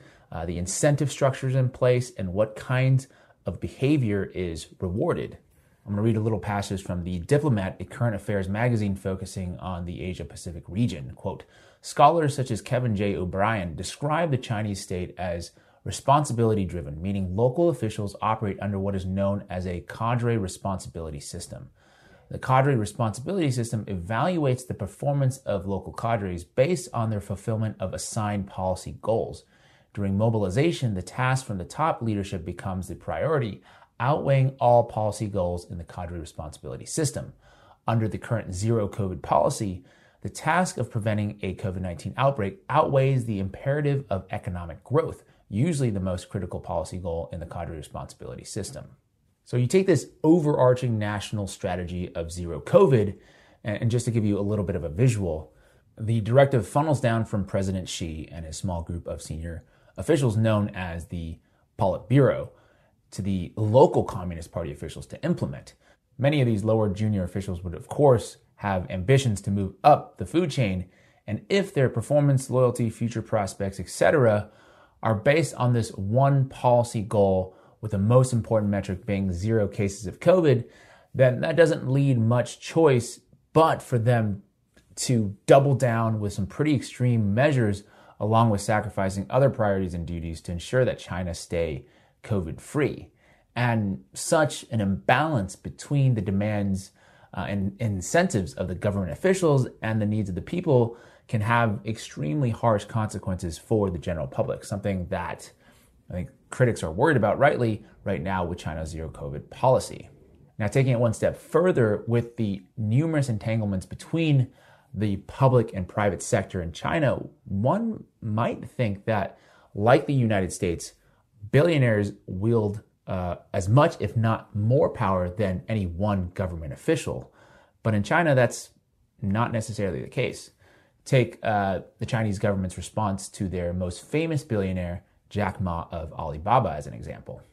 the incentive structures in place, and what kinds of behavior is rewarded. I'm going to read a little passage from The Diplomat, a current affairs magazine focusing on the Asia-Pacific region. Quote, scholars such as Kevin J. O'Brien describe the Chinese state as responsibility-driven, meaning local officials operate under what is known as a cadre responsibility system. The cadre responsibility system evaluates the performance of local cadres based on their fulfillment of assigned policy goals. During mobilization, the task from the top leadership becomes the priority, outweighing all policy goals in the cadre responsibility system. Under the current zero COVID policy, the task of preventing a COVID-19 outbreak outweighs the imperative of economic growth, usually the most critical policy goal in the cadre responsibility system. So you take this overarching national strategy of zero COVID, and just to give you a little bit of a visual, the directive funnels down from President Xi and his small group of senior officials known as the Politburo to the local Communist Party officials to implement. Many of these lower junior officials would, of course, have ambitions to move up the food chain, and if their performance, loyalty, future prospects, etc., are based on this one policy goal, with the most important metric being zero cases of COVID, then that doesn't leave much choice but for them to double down with some pretty extreme measures, along with sacrificing other priorities and duties to ensure that China stay COVID-free. And such an imbalance between the demands and incentives of the government officials and the needs of the people can have extremely harsh consequences for the general public, something that I think critics are worried about rightly right now with China's zero COVID policy. Now, taking it one step further with the numerous entanglements between the public and private sector in China, one might think that, like the United States, billionaires wield as much, if not more, power than any one government official. But in China, that's not necessarily the case. Take the Chinese government's response to their most famous billionaire, Jack Ma of Alibaba, as an example.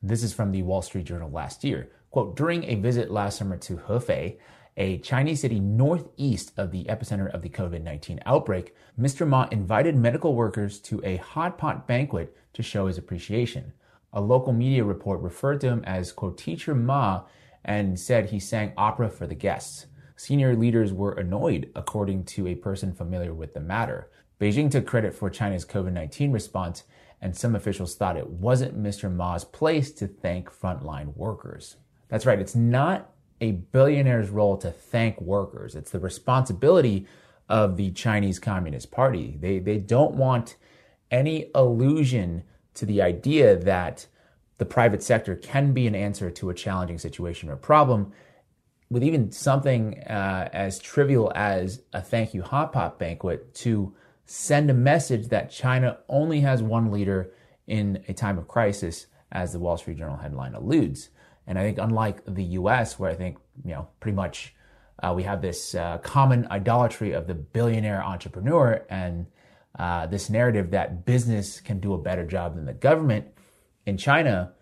This is from the Wall Street Journal last year. Quote, during a visit last summer to Hefei, a Chinese city northeast of the epicenter of the COVID-19 outbreak, Mr. Ma invited medical workers to a hot pot banquet to show his appreciation. A local media report referred to him as, quote, Teacher Ma, and said he sang opera for the guests. Senior leaders were annoyed, according to a person familiar with the matter. Beijing took credit for China's COVID-19 response, and some officials thought it wasn't Mr. Ma's place to thank frontline workers. That's right, it's not a billionaire's role to thank workers. It's the responsibility of the Chinese Communist Party. They don't want any allusion to the idea that the private sector can be an answer to a challenging situation or problem with even something as trivial as a thank you hot pot banquet to send a message that China only has one leader in a time of crisis, as the Wall Street Journal headline alludes. And I think unlike the U.S., where I think, pretty much we have this common idolatry of the billionaire entrepreneur and this narrative that business can do a better job than the government, in China,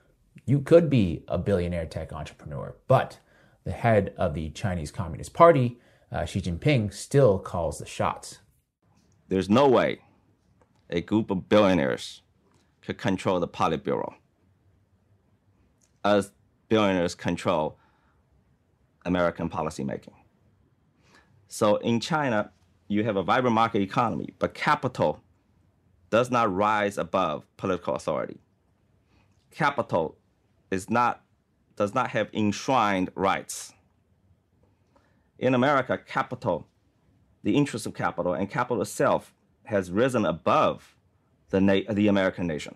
you could be a billionaire tech entrepreneur. But the head of the Chinese Communist Party, Xi Jinping, still calls the shots. There's no way a group of billionaires could control the Politburo as billionaires control American policymaking. So in China, you have a vibrant market economy, but capital does not rise above political authority. Capital does not have enshrined rights. In America, capital, the interest of capital, and capital itself has risen above the American nation.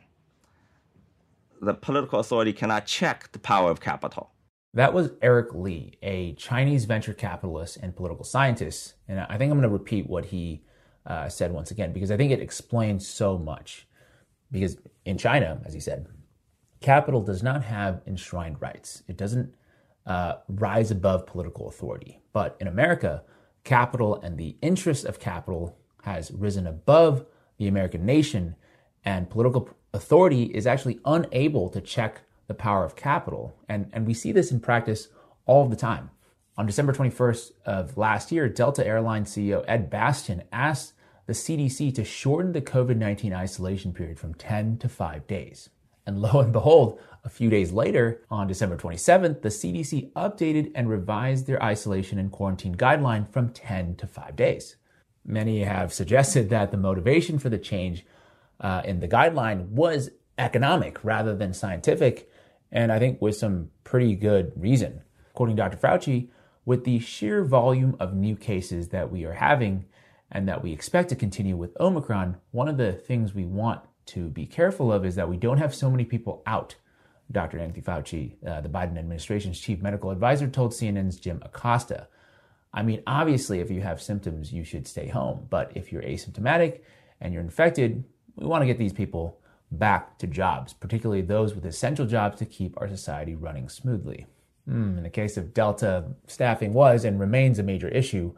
The political authority cannot check the power of capital. That was Eric Li, a Chinese venture capitalist and political scientist. And I think I'm going to repeat what he said once again, because I think it explains so much. Because in China, as he said, capital does not have enshrined rights. It doesn't rise above political authority. But in America, capital and the interest of capital has risen above the American nation, and political authority is actually unable to check the power of capital. And we see this in practice all the time. On December 21st of last year, Delta Airlines CEO Ed Bastian asked the CDC to shorten the COVID-19 isolation period from 10 to 5 days. And lo and behold, a few days later, on December 27th, the CDC updated and revised their isolation and quarantine guideline from 10 to 5 days. Many have suggested that the motivation for the change in the guideline was economic rather than scientific, and I think with some pretty good reason. Quoting Dr. Fauci, with the sheer volume of new cases that we are having and that we expect to continue with Omicron, one of the things we want to be careful of is that we don't have so many people out, Dr. Anthony Fauci, the Biden administration's chief medical advisor, told CNN's Jim Acosta. I mean, obviously, if you have symptoms, you should stay home. But if you're asymptomatic and you're infected, we want to get these people back to jobs, particularly those with essential jobs to keep our society running smoothly. In the case of Delta, staffing was and remains a major issue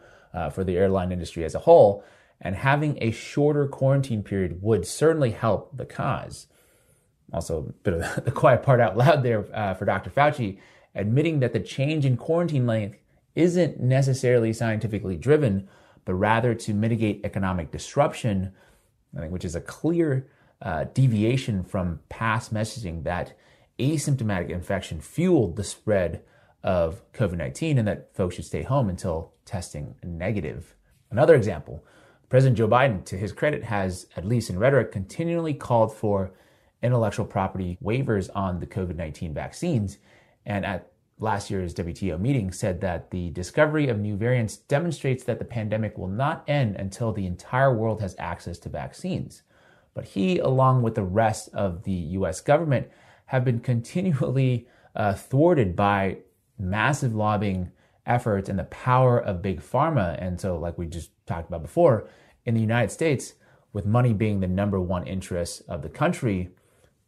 for the airline industry as a whole. And having a shorter quarantine period would certainly help the cause. Also, a bit of the quiet part out loud there for Dr. Fauci, admitting that the change in quarantine length isn't necessarily scientifically driven, but rather to mitigate economic disruption, I think, which is a clear deviation from past messaging that asymptomatic infection fueled the spread of COVID-19 and that folks should stay home until testing negative. Another example, President Joe Biden, to his credit, has, at least in rhetoric, continually called for intellectual property waivers on the COVID-19 vaccines, and at last year's WTO meeting said that the discovery of new variants demonstrates that the pandemic will not end until the entire world has access to vaccines. But he, along with the rest of the U.S. government, have been continually thwarted by massive lobbying efforts and the power of big pharma. And so, like we just talked about before, in the United States, with money being the number one interest of the country,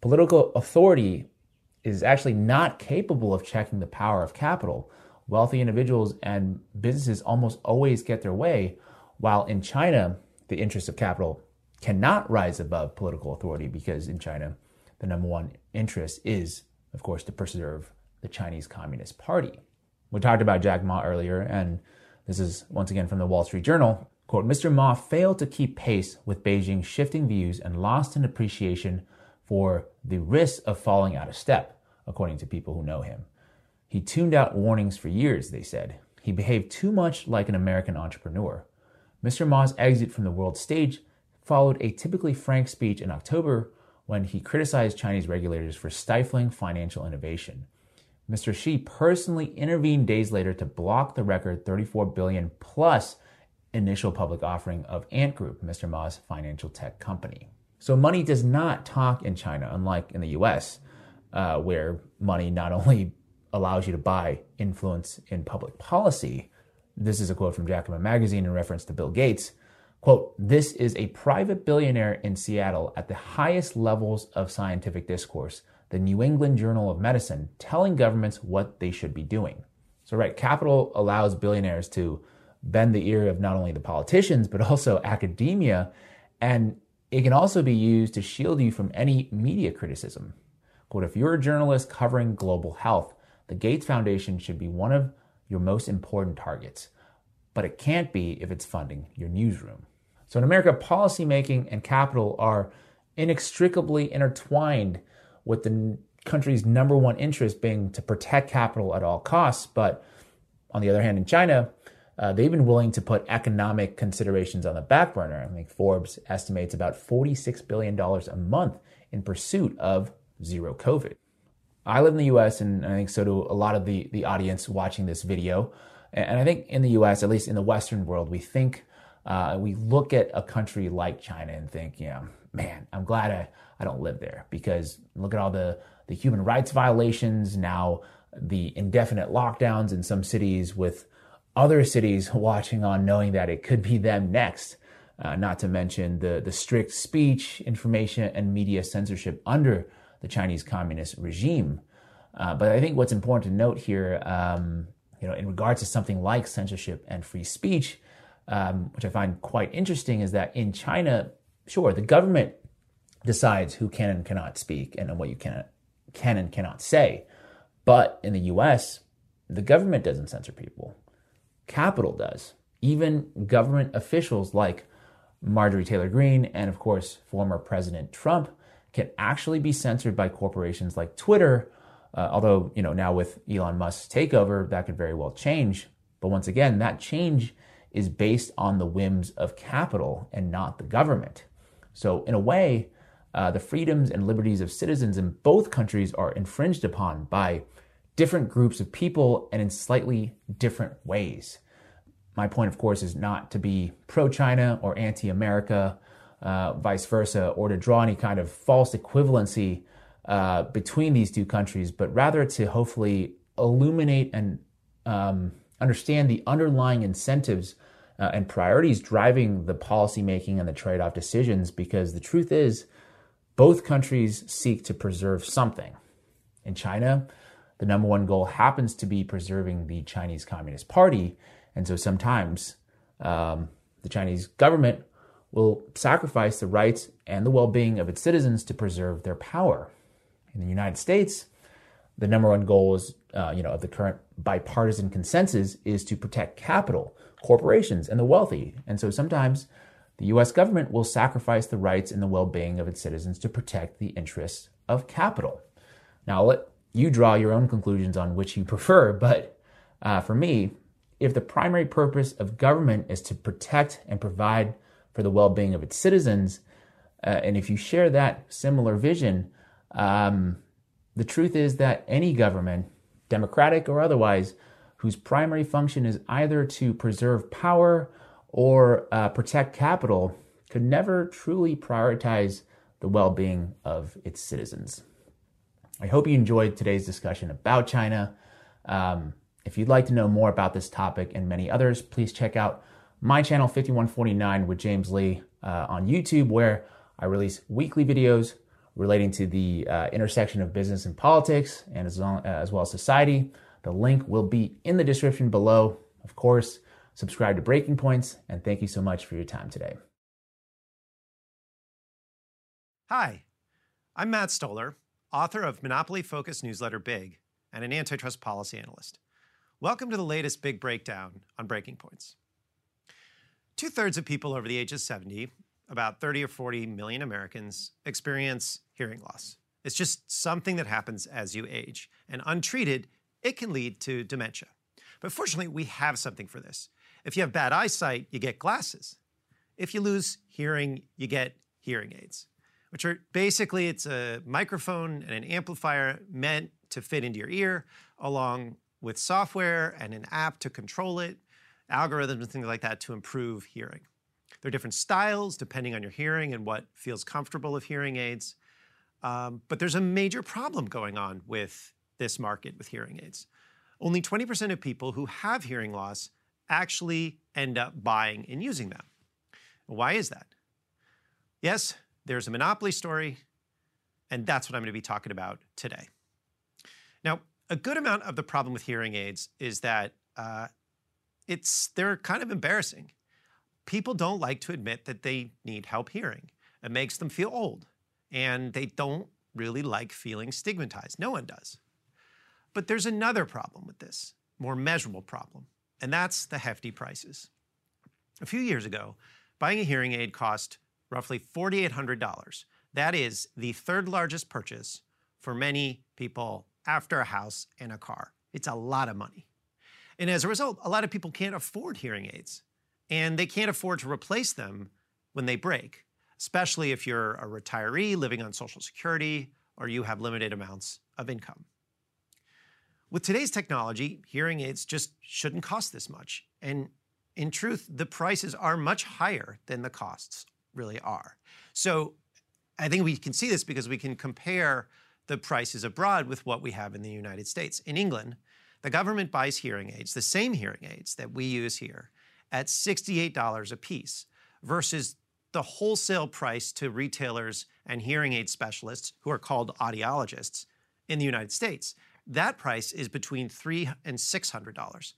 political authority is actually not capable of checking the power of capital. Wealthy individuals and businesses almost always get their way, while in China, the interest of capital cannot rise above political authority, because in China, the number one interest is, of course, to preserve the Chinese Communist Party. We talked about Jack Ma earlier, and this is once again from the Wall Street Journal. Quote, Mr. Ma failed to keep pace with Beijing's shifting views and lost an appreciation for the risk of falling out of step, according to people who know him. He tuned out warnings for years, they said. He behaved too much like an American entrepreneur. Mr. Ma's exit from the world stage followed a typically frank speech in October when he criticized Chinese regulators for stifling financial innovation. Mr. Xi personally intervened days later to block the record $34 billion plus initial public offering of Ant Group, Mr. Ma's financial tech company. So money does not talk in China, unlike in the US, where money not only allows you to buy influence in public policy. This is a quote from Jack Ma magazine in reference to Bill Gates. Quote, "This is a private billionaire in Seattle at the highest levels of scientific discourse, the New England Journal of Medicine, telling governments what they should be doing." So right, capital allows billionaires to bend the ear of not only the politicians, but also academia, and it can also be used to shield you from any media criticism. Quote, "If you're a journalist covering global health, the Gates Foundation should be one of your most important targets, but it can't be if it's funding your newsroom." So in America, policymaking and capital are inextricably intertwined, with the country's number one interest being to protect capital at all costs. But on the other hand, in China, they've been willing to put economic considerations on the back burner. I think Forbes estimates about $46 billion a month in pursuit of zero COVID. I live in the US, and I think so do a lot of the audience watching this video. And I think in the US, at least in the Western world, we think, we look at a country like China and think, yeah, man, I'm glad I don't live there, because look at all the human rights violations, now the indefinite lockdowns in some cities with other cities watching on knowing that it could be them next, not to mention the strict speech, information, and media censorship under the Chinese communist regime. But I think what's important to note here, in regards to something like censorship and free speech, which I find quite interesting, is that in China, sure, the government decides who can and cannot speak and what you can and cannot say. But in the US, the government doesn't censor people. Capital does. Even government officials like Marjorie Taylor Greene and, of course, former President Trump can actually be censored by corporations like Twitter, although, now with Elon Musk's takeover, that could very well change. But once again, that change is based on the whims of capital and not the government. So in a way, the freedoms and liberties of citizens in both countries are infringed upon by different groups of people and in slightly different ways. My point, of course, is not to be pro-China or anti-America, vice versa, or to draw any kind of false equivalency between these two countries, but rather to hopefully illuminate and understand the underlying incentives and priorities driving the policymaking and the trade-off decisions, because the truth is, both countries seek to preserve something. In China, the number one goal happens to be preserving the Chinese Communist Party, and so sometimes the Chinese government will sacrifice the rights and the well-being of its citizens to preserve their power. In the United States, the number one goal is, of the current bipartisan consensus is to protect capital, corporations, and the wealthy. And so sometimes the U.S. government will sacrifice the rights and the well-being of its citizens to protect the interests of capital. Now, I'll let you draw your own conclusions on which you prefer, but for me, if the primary purpose of government is to protect and provide for the well-being of its citizens, and if you share that similar vision, the truth is that any government, democratic or otherwise, whose primary function is either to preserve power or protect capital, could never truly prioritize the well-being of its citizens. I hope you enjoyed today's discussion about China. If you'd like to know more about this topic and many others, please check out my channel 5149 with James Lee on YouTube, where I release weekly videos relating to the intersection of business and politics, and as well as society. The link will be in the description below. Of course, subscribe to Breaking Points, and thank you so much for your time today. Hi, I'm Matt Stoller, author of monopoly-focused newsletter Big and an antitrust policy analyst. Welcome to the latest Big Breakdown on Breaking Points. 2/3 of people over the age of 70, about 30 or 40 million Americans, experience hearing loss. It's just something that happens as you age, and untreated it can lead to dementia. But fortunately, we have something for this. If you have bad eyesight, you get glasses. If you lose hearing, you get hearing aids, which are basically, it's a microphone and an amplifier meant to fit into your ear, along with software and an app to control it, algorithms and things like that to improve hearing. There are different styles depending on your hearing and what feels comfortable of hearing aids. But there's a major problem going on with this market with hearing aids. Only 20% of people who have hearing loss actually end up buying and using them. Why is that? Yes, there's a monopoly story, and that's what I'm going to be talking about today. Now, a good amount of the problem with hearing aids is that they're kind of embarrassing. People don't like to admit that they need help hearing. It makes them feel old, and they don't really like feeling stigmatized. No one does. But there's another problem with this, more measurable problem, and that's the hefty prices. A few years ago, buying a hearing aid cost roughly $4,800. That is the third largest purchase for many people after a house and a car. It's a lot of money. And as a result, a lot of people can't afford hearing aids, and they can't afford to replace them when they break, especially if you're a retiree living on Social Security or you have limited amounts of income. With today's technology, hearing aids just shouldn't cost this much. And in truth, the prices are much higher than the costs really are. So I think we can see this because we can compare the prices abroad with what we have in the United States. In England, the government buys hearing aids, the same hearing aids that we use here, at $68 a piece versus the wholesale price to retailers and hearing aid specialists, who are called audiologists, in the United States. That price is between $300 and $600.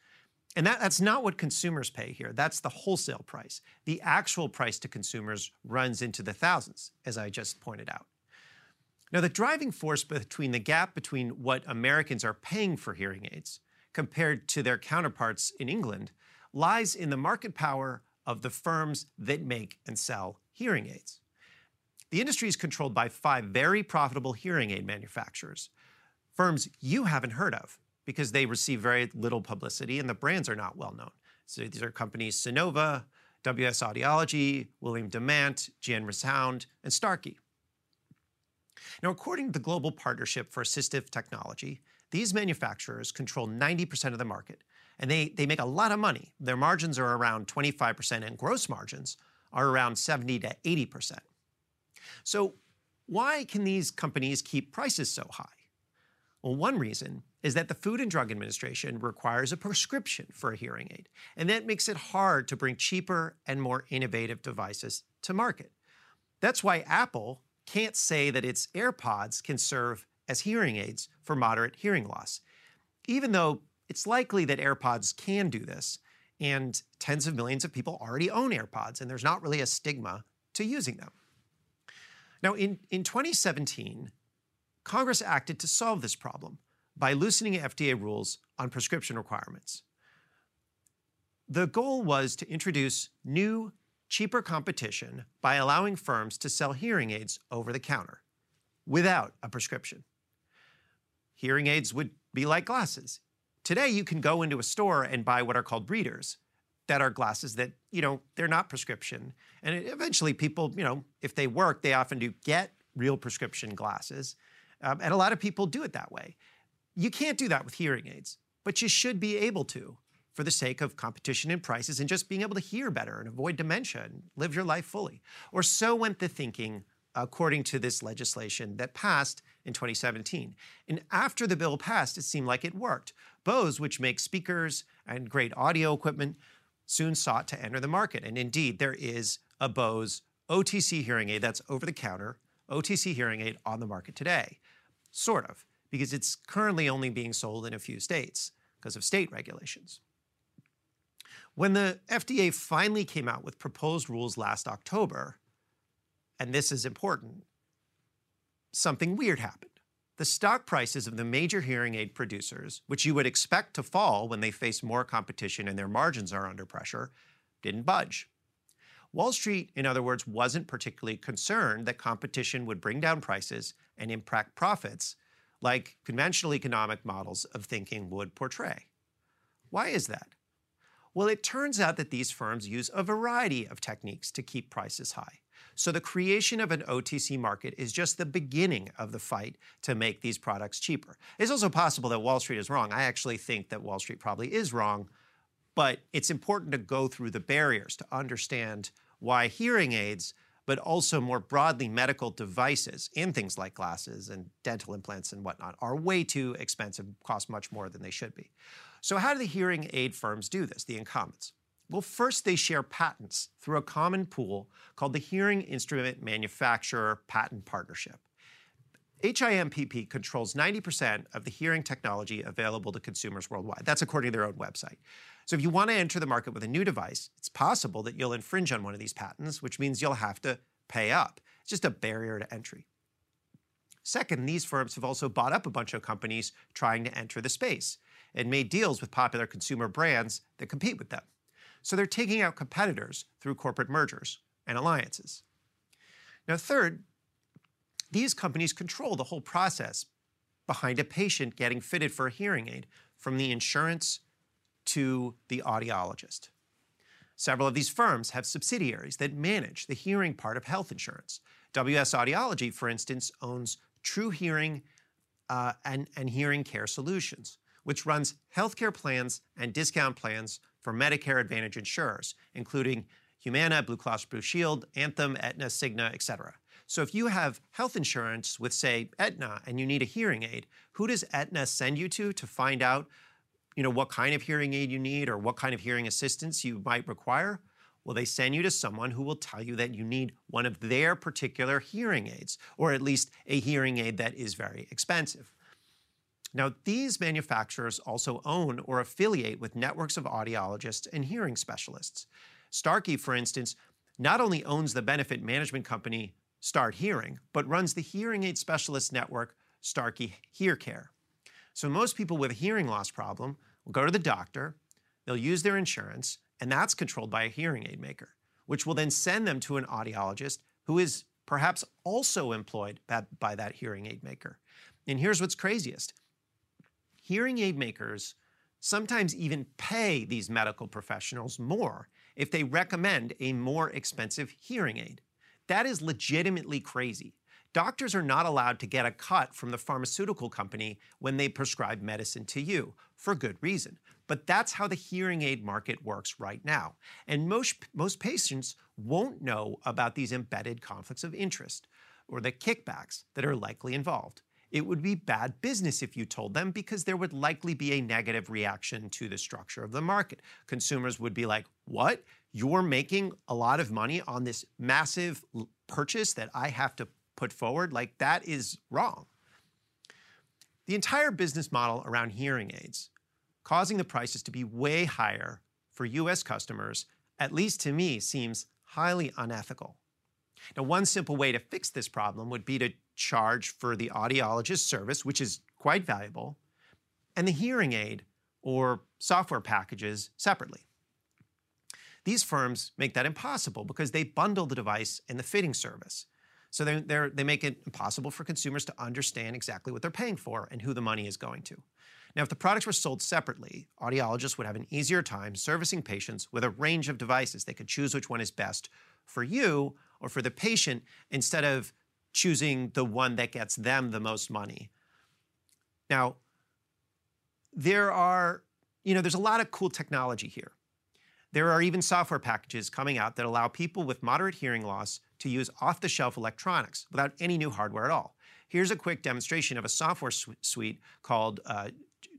And that's not what consumers pay here. That's the wholesale price. The actual price to consumers runs into the thousands, as I just pointed out. Now, the driving force between the gap between what Americans are paying for hearing aids compared to their counterparts in England lies in the market power of the firms that make and sell hearing aids. The industry is controlled by 5 very profitable hearing aid manufacturers, firms you haven't heard of because they receive very little publicity and the brands are not well known. So these are companies Sonova, WS Audiology, William Demant, Jan Resound, and Starkey. Now, according to the Global Partnership for Assistive Technology, these manufacturers control 90% of the market, and they make a lot of money. Their margins are around 25%, and gross margins are around 70 to 80%. So why can these companies keep prices so high? Well, one reason is that the Food and Drug Administration requires a prescription for a hearing aid, and that makes it hard to bring cheaper and more innovative devices to market. That's why Apple can't say that its AirPods can serve as hearing aids for moderate hearing loss, even though it's likely that AirPods can do this, and tens of millions of people already own AirPods, and there's not really a stigma to using them. Now, in 2017, Congress acted to solve this problem by loosening FDA rules on prescription requirements. The goal was to introduce new, cheaper competition by allowing firms to sell hearing aids over the counter without a prescription. Hearing aids would be like glasses. Today, you can go into a store and buy what are called readers, that are glasses that, they're not prescription. And eventually people, if they work, they often do get real prescription glasses. And a lot of people do it that way. You can't do that with hearing aids, but you should be able to for the sake of competition and prices and just being able to hear better and avoid dementia and live your life fully. Or so went the thinking, according to this legislation that passed in 2017. And after the bill passed, it seemed like it worked. Bose, which makes speakers and great audio equipment, soon sought to enter the market. And indeed, there is a Bose OTC hearing aid, that's over-the-counter OTC hearing aid, on the market today, sort of, because it's currently only being sold in a few states because of state regulations. When the FDA finally came out with proposed rules last October, and this is important, something weird happened. The stock prices of the major hearing aid producers, which you would expect to fall when they face more competition and their margins are under pressure, didn't budge. Wall Street, in other words, wasn't particularly concerned that competition would bring down prices and impact profits, like conventional economic models of thinking would portray. Why is that? Well, it turns out that these firms use a variety of techniques to keep prices high. So the creation of an OTC market is just the beginning of the fight to make these products cheaper. It's also possible that Wall Street is wrong. I actually think that Wall Street probably is wrong, but it's important to go through the barriers to understand why hearing aids, but also more broadly medical devices in things like glasses and dental implants and whatnot, are way too expensive, cost much more than they should be. So how do the hearing aid firms do this, the incumbents? Well, first they share patents through a common pool called the Hearing Instrument Manufacturer Patent Partnership. HIMPP controls 90% of the hearing technology available to consumers worldwide. That's according to their own website. So if you want to enter the market with a new device, it's possible that you'll infringe on one of these patents, which means you'll have to pay up. It's just a barrier to entry. Second, these firms have also bought up a bunch of companies trying to enter the space and made deals with popular consumer brands that compete with them. So they're taking out competitors through corporate mergers and alliances. Now, third, these companies control the whole process behind a patient getting fitted for a hearing aid, from the insurance to the audiologist. Several of these firms have subsidiaries that manage the hearing part of health insurance. WS Audiology, for instance, owns True Hearing and Hearing Care Solutions, which runs healthcare plans and discount plans for Medicare Advantage insurers, including Humana, Blue Cross Blue Shield, Anthem, Aetna, Cigna, et cetera. So if you have health insurance with, say, Aetna, and you need a hearing aid, who does Aetna send you to find out, you know, what kind of hearing aid you need or what kind of hearing assistance you might require? Well, they send you to someone who will tell you that you need one of their particular hearing aids, or at least a hearing aid that is very expensive. Now, these manufacturers also own or affiliate with networks of audiologists and hearing specialists. Starkey, for instance, not only owns the benefit management company Start Hearing, but runs the hearing aid specialist network Starkey HearCare. So most people with a hearing loss problem will go to the doctor, they'll use their insurance, and that's controlled by a hearing aid maker, which will then send them to an audiologist who is perhaps also employed by that hearing aid maker. And here's what's craziest. Hearing aid makers sometimes even pay these medical professionals more if they recommend a more expensive hearing aid. That is legitimately crazy. Doctors are not allowed to get a cut from the pharmaceutical company when they prescribe medicine to you, for good reason. But that's how the hearing aid market works right now. And most patients won't know about these embedded conflicts of interest or the kickbacks that are likely involved. It would be bad business if you told them, because there would likely be a negative reaction to the structure of the market. Consumers would be like, what? You're making a lot of money on this massive purchase that I have to put forward? Like, that is wrong. The entire business model around hearing aids, causing the prices to be way higher for US customers, at least to me, seems highly unethical. Now, one simple way to fix this problem would be to charge for the audiologist's service, which is quite valuable, and the hearing aid or software packages separately. These firms make that impossible because they bundle the device and the fitting service. So they make it impossible for consumers to understand exactly what they're paying for and who the money is going to. Now, if the products were sold separately, audiologists would have an easier time servicing patients with a range of devices. They could choose which one is best for you or for the patient, instead of choosing the one that gets them the most money. Now, there's a lot of cool technology here. There are even software packages coming out that allow people with moderate hearing loss to use off-the-shelf electronics without any new hardware at all. Here's a quick demonstration of a software suite called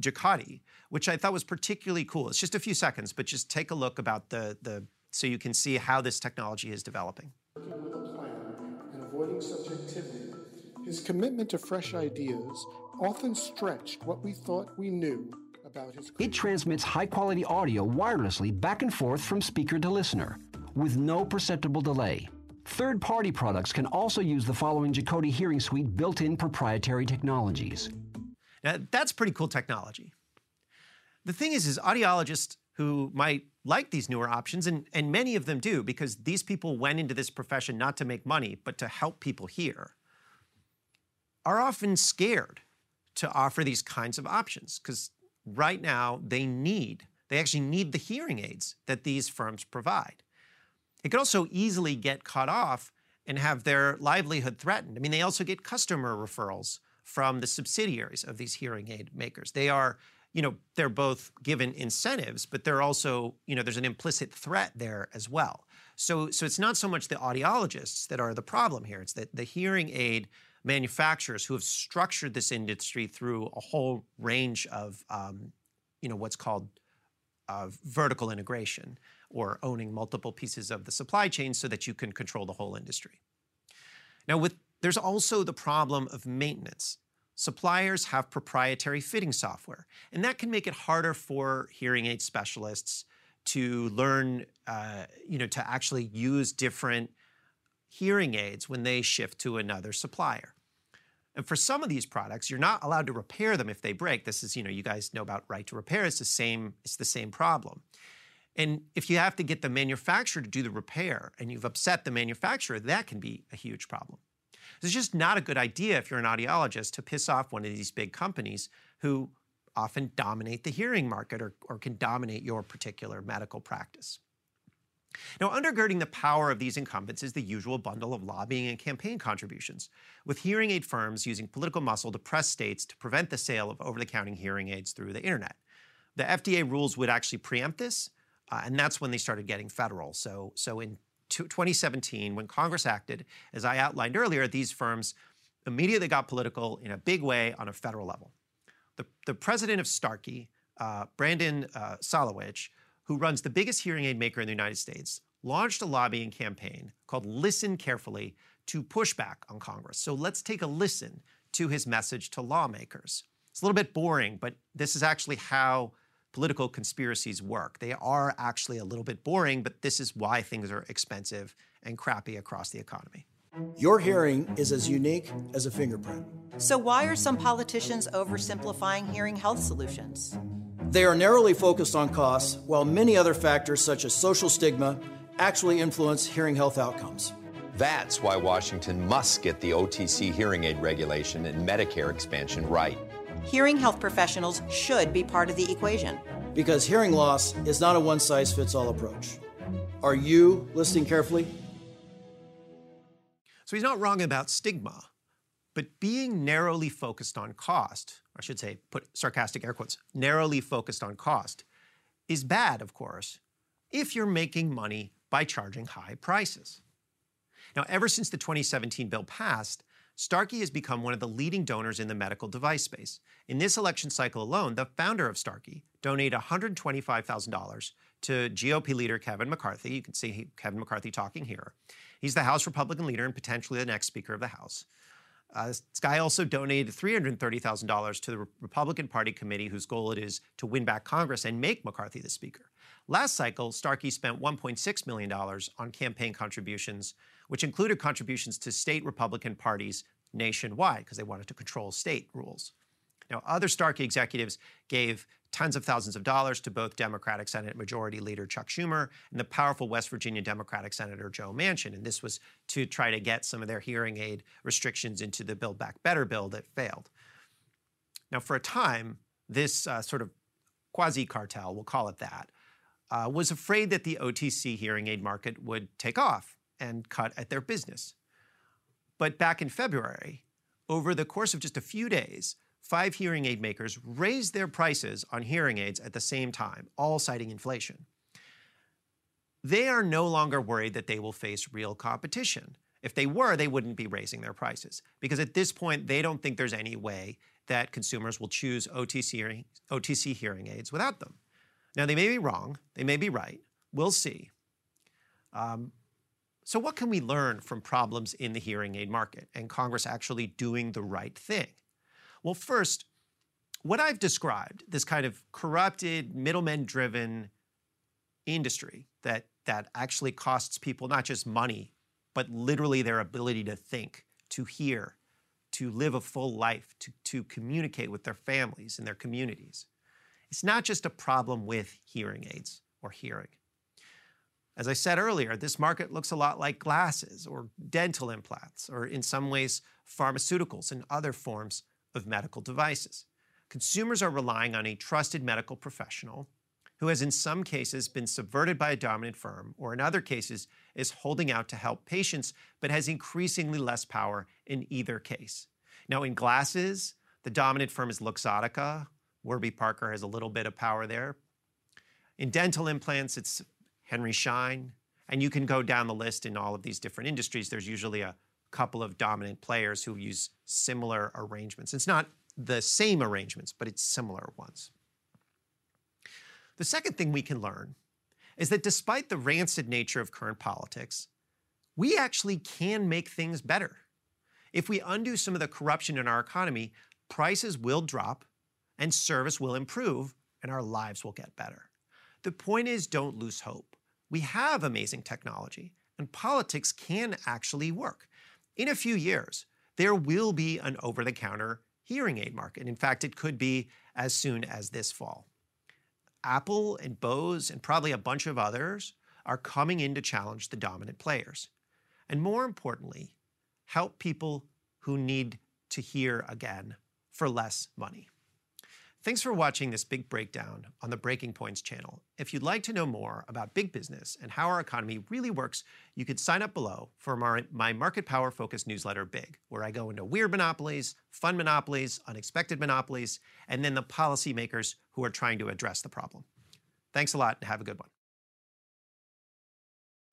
Jacati, which I thought was particularly cool. It's just a few seconds, but just take a look about so you can see how this technology is developing. Working with a plan and avoiding subjectivity, his commitment to fresh ideas often stretched what we thought we knew. It transmits high-quality audio wirelessly back and forth from speaker to listener, with no perceptible delay. Third-party products can also use the following Jacoti Hearing Suite built-in proprietary technologies. Now, that's pretty cool technology. The thing is audiologists who might like these newer options, and many of them do, because these people went into this profession not to make money, but to help people hear, are often scared to offer these kinds of options, because right now they actually need the hearing aids that these firms provide. It could also easily get cut off and have their livelihood threatened. I mean, they also get customer referrals from the subsidiaries of these hearing aid makers. They are, you know, they're both given incentives, but they're also, you know, there's an implicit threat there as well. So it's not so much the audiologists that are the problem here. It's that the hearing aid manufacturers who have structured this industry through a whole range of, you know, what's called vertical integration, or owning multiple pieces of the supply chain so that you can control the whole industry. Now, there's also the problem of maintenance. Suppliers have proprietary fitting software, and that can make it harder for hearing aid specialists to learn, you know, to actually use different hearing aids when they shift to another supplier. And for some of these products, you're not allowed to repair them if they break. This is, you know, you guys know about right to repair. It's the same problem. And if you have to get the manufacturer to do the repair and you've upset the manufacturer, that can be a huge problem. It's just not a good idea if you're an audiologist to piss off one of these big companies who often dominate the hearing market or can dominate your particular medical practice. Now, undergirding the power of these incumbents is the usual bundle of lobbying and campaign contributions, with hearing aid firms using political muscle to press states to prevent the sale of over-the-counter hearing aids through the internet. The FDA rules would actually preempt this, and that's when they started getting federal. So in 2017, when Congress acted, as I outlined earlier, these firms immediately got political in a big way on a federal level. The president of Starkey, Brandon Salowich, who runs the biggest hearing aid maker in the United States, launched a lobbying campaign called Listen Carefully to push back on Congress. So let's take a listen to his message to lawmakers. It's a little bit boring, but this is actually how political conspiracies work. They are actually a little bit boring, but this is why things are expensive and crappy across the economy. Your hearing is as unique as a fingerprint. So why are some politicians oversimplifying hearing health solutions? They are narrowly focused on costs, while many other factors such as social stigma actually influence hearing health outcomes. That's why Washington must get the OTC hearing aid regulation and Medicare expansion right. Hearing health professionals should be part of the equation. Because hearing loss is not a one-size-fits-all approach. Are you listening carefully? So he's not wrong about stigma, but being narrowly focused on cost, I should say, put sarcastic air quotes, narrowly focused on cost, is bad, of course, if you're making money by charging high prices. Now, ever since the 2017 bill passed, Starkey has become one of the leading donors in the medical device space. In this election cycle alone, the founder of Starkey donated $125,000 to GOP leader Kevin McCarthy. You can see Kevin McCarthy talking here. He's the House Republican leader and potentially the next Speaker of the House. This guy also donated $330,000 to the Republican Party committee whose goal it is to win back Congress and make McCarthy the Speaker. Last cycle, Starkey spent $1.6 million on campaign contributions, which included contributions to state Republican parties nationwide because they wanted to control state rules. Now, other Starkey executives gave tens of thousands of dollars to both Democratic Senate Majority Leader Chuck Schumer and the powerful West Virginia Democratic Senator Joe Manchin. And this was to try to get some of their hearing aid restrictions into the Build Back Better bill that failed. Now, for a time, this sort of quasi-cartel, we'll call it that, was afraid that the OTC hearing aid market would take off and cut at their business. But back in February, over the course of just a few days, 5 hearing aid makers raised their prices on hearing aids at the same time, all citing inflation. They are no longer worried that they will face real competition. If they were, they wouldn't be raising their prices, because at this point, they don't think there's any way that consumers will choose OTC hearing aids without them. Now, they may be wrong. They may be right. We'll see. So what can we learn from problems in the hearing aid market and Congress actually doing the right thing? Well, first, what I've described, this kind of corrupted, middlemen-driven industry that actually costs people not just money, but literally their ability to think, to hear, to live a full life, to communicate with their families and their communities. It's not just a problem with hearing aids or hearing. As I said earlier, this market looks a lot like glasses or dental implants, or in some ways, pharmaceuticals and other forms of medical devices. Consumers are relying on a trusted medical professional who has in some cases been subverted by a dominant firm, or in other cases is holding out to help patients, but has increasingly less power in either case. Now in glasses, the dominant firm is Luxottica. Warby Parker has a little bit of power there. In dental implants, it's Henry Schein. And you can go down the list in all of these different industries. There's usually a couple of dominant players who use similar arrangements. It's not the same arrangements, but it's similar ones. The second thing we can learn is that despite the rancid nature of current politics, we actually can make things better. If we undo some of the corruption in our economy, prices will drop and service will improve and our lives will get better. The point is, don't lose hope. We have amazing technology and politics can actually work. In a few years, there will be an over-the-counter hearing aid market. In fact, it could be as soon as this fall. Apple and Bose and probably a bunch of others are coming in to challenge the dominant players. And more importantly, help people who need to hear again for less money. Thanks for watching this big breakdown on the Breaking Points channel. If you'd like to know more about big business and how our economy really works, you could sign up below for my market power focused newsletter, Big, where I go into weird monopolies, fun monopolies, unexpected monopolies, and then the policymakers who are trying to address the problem. Thanks a lot and have a good one.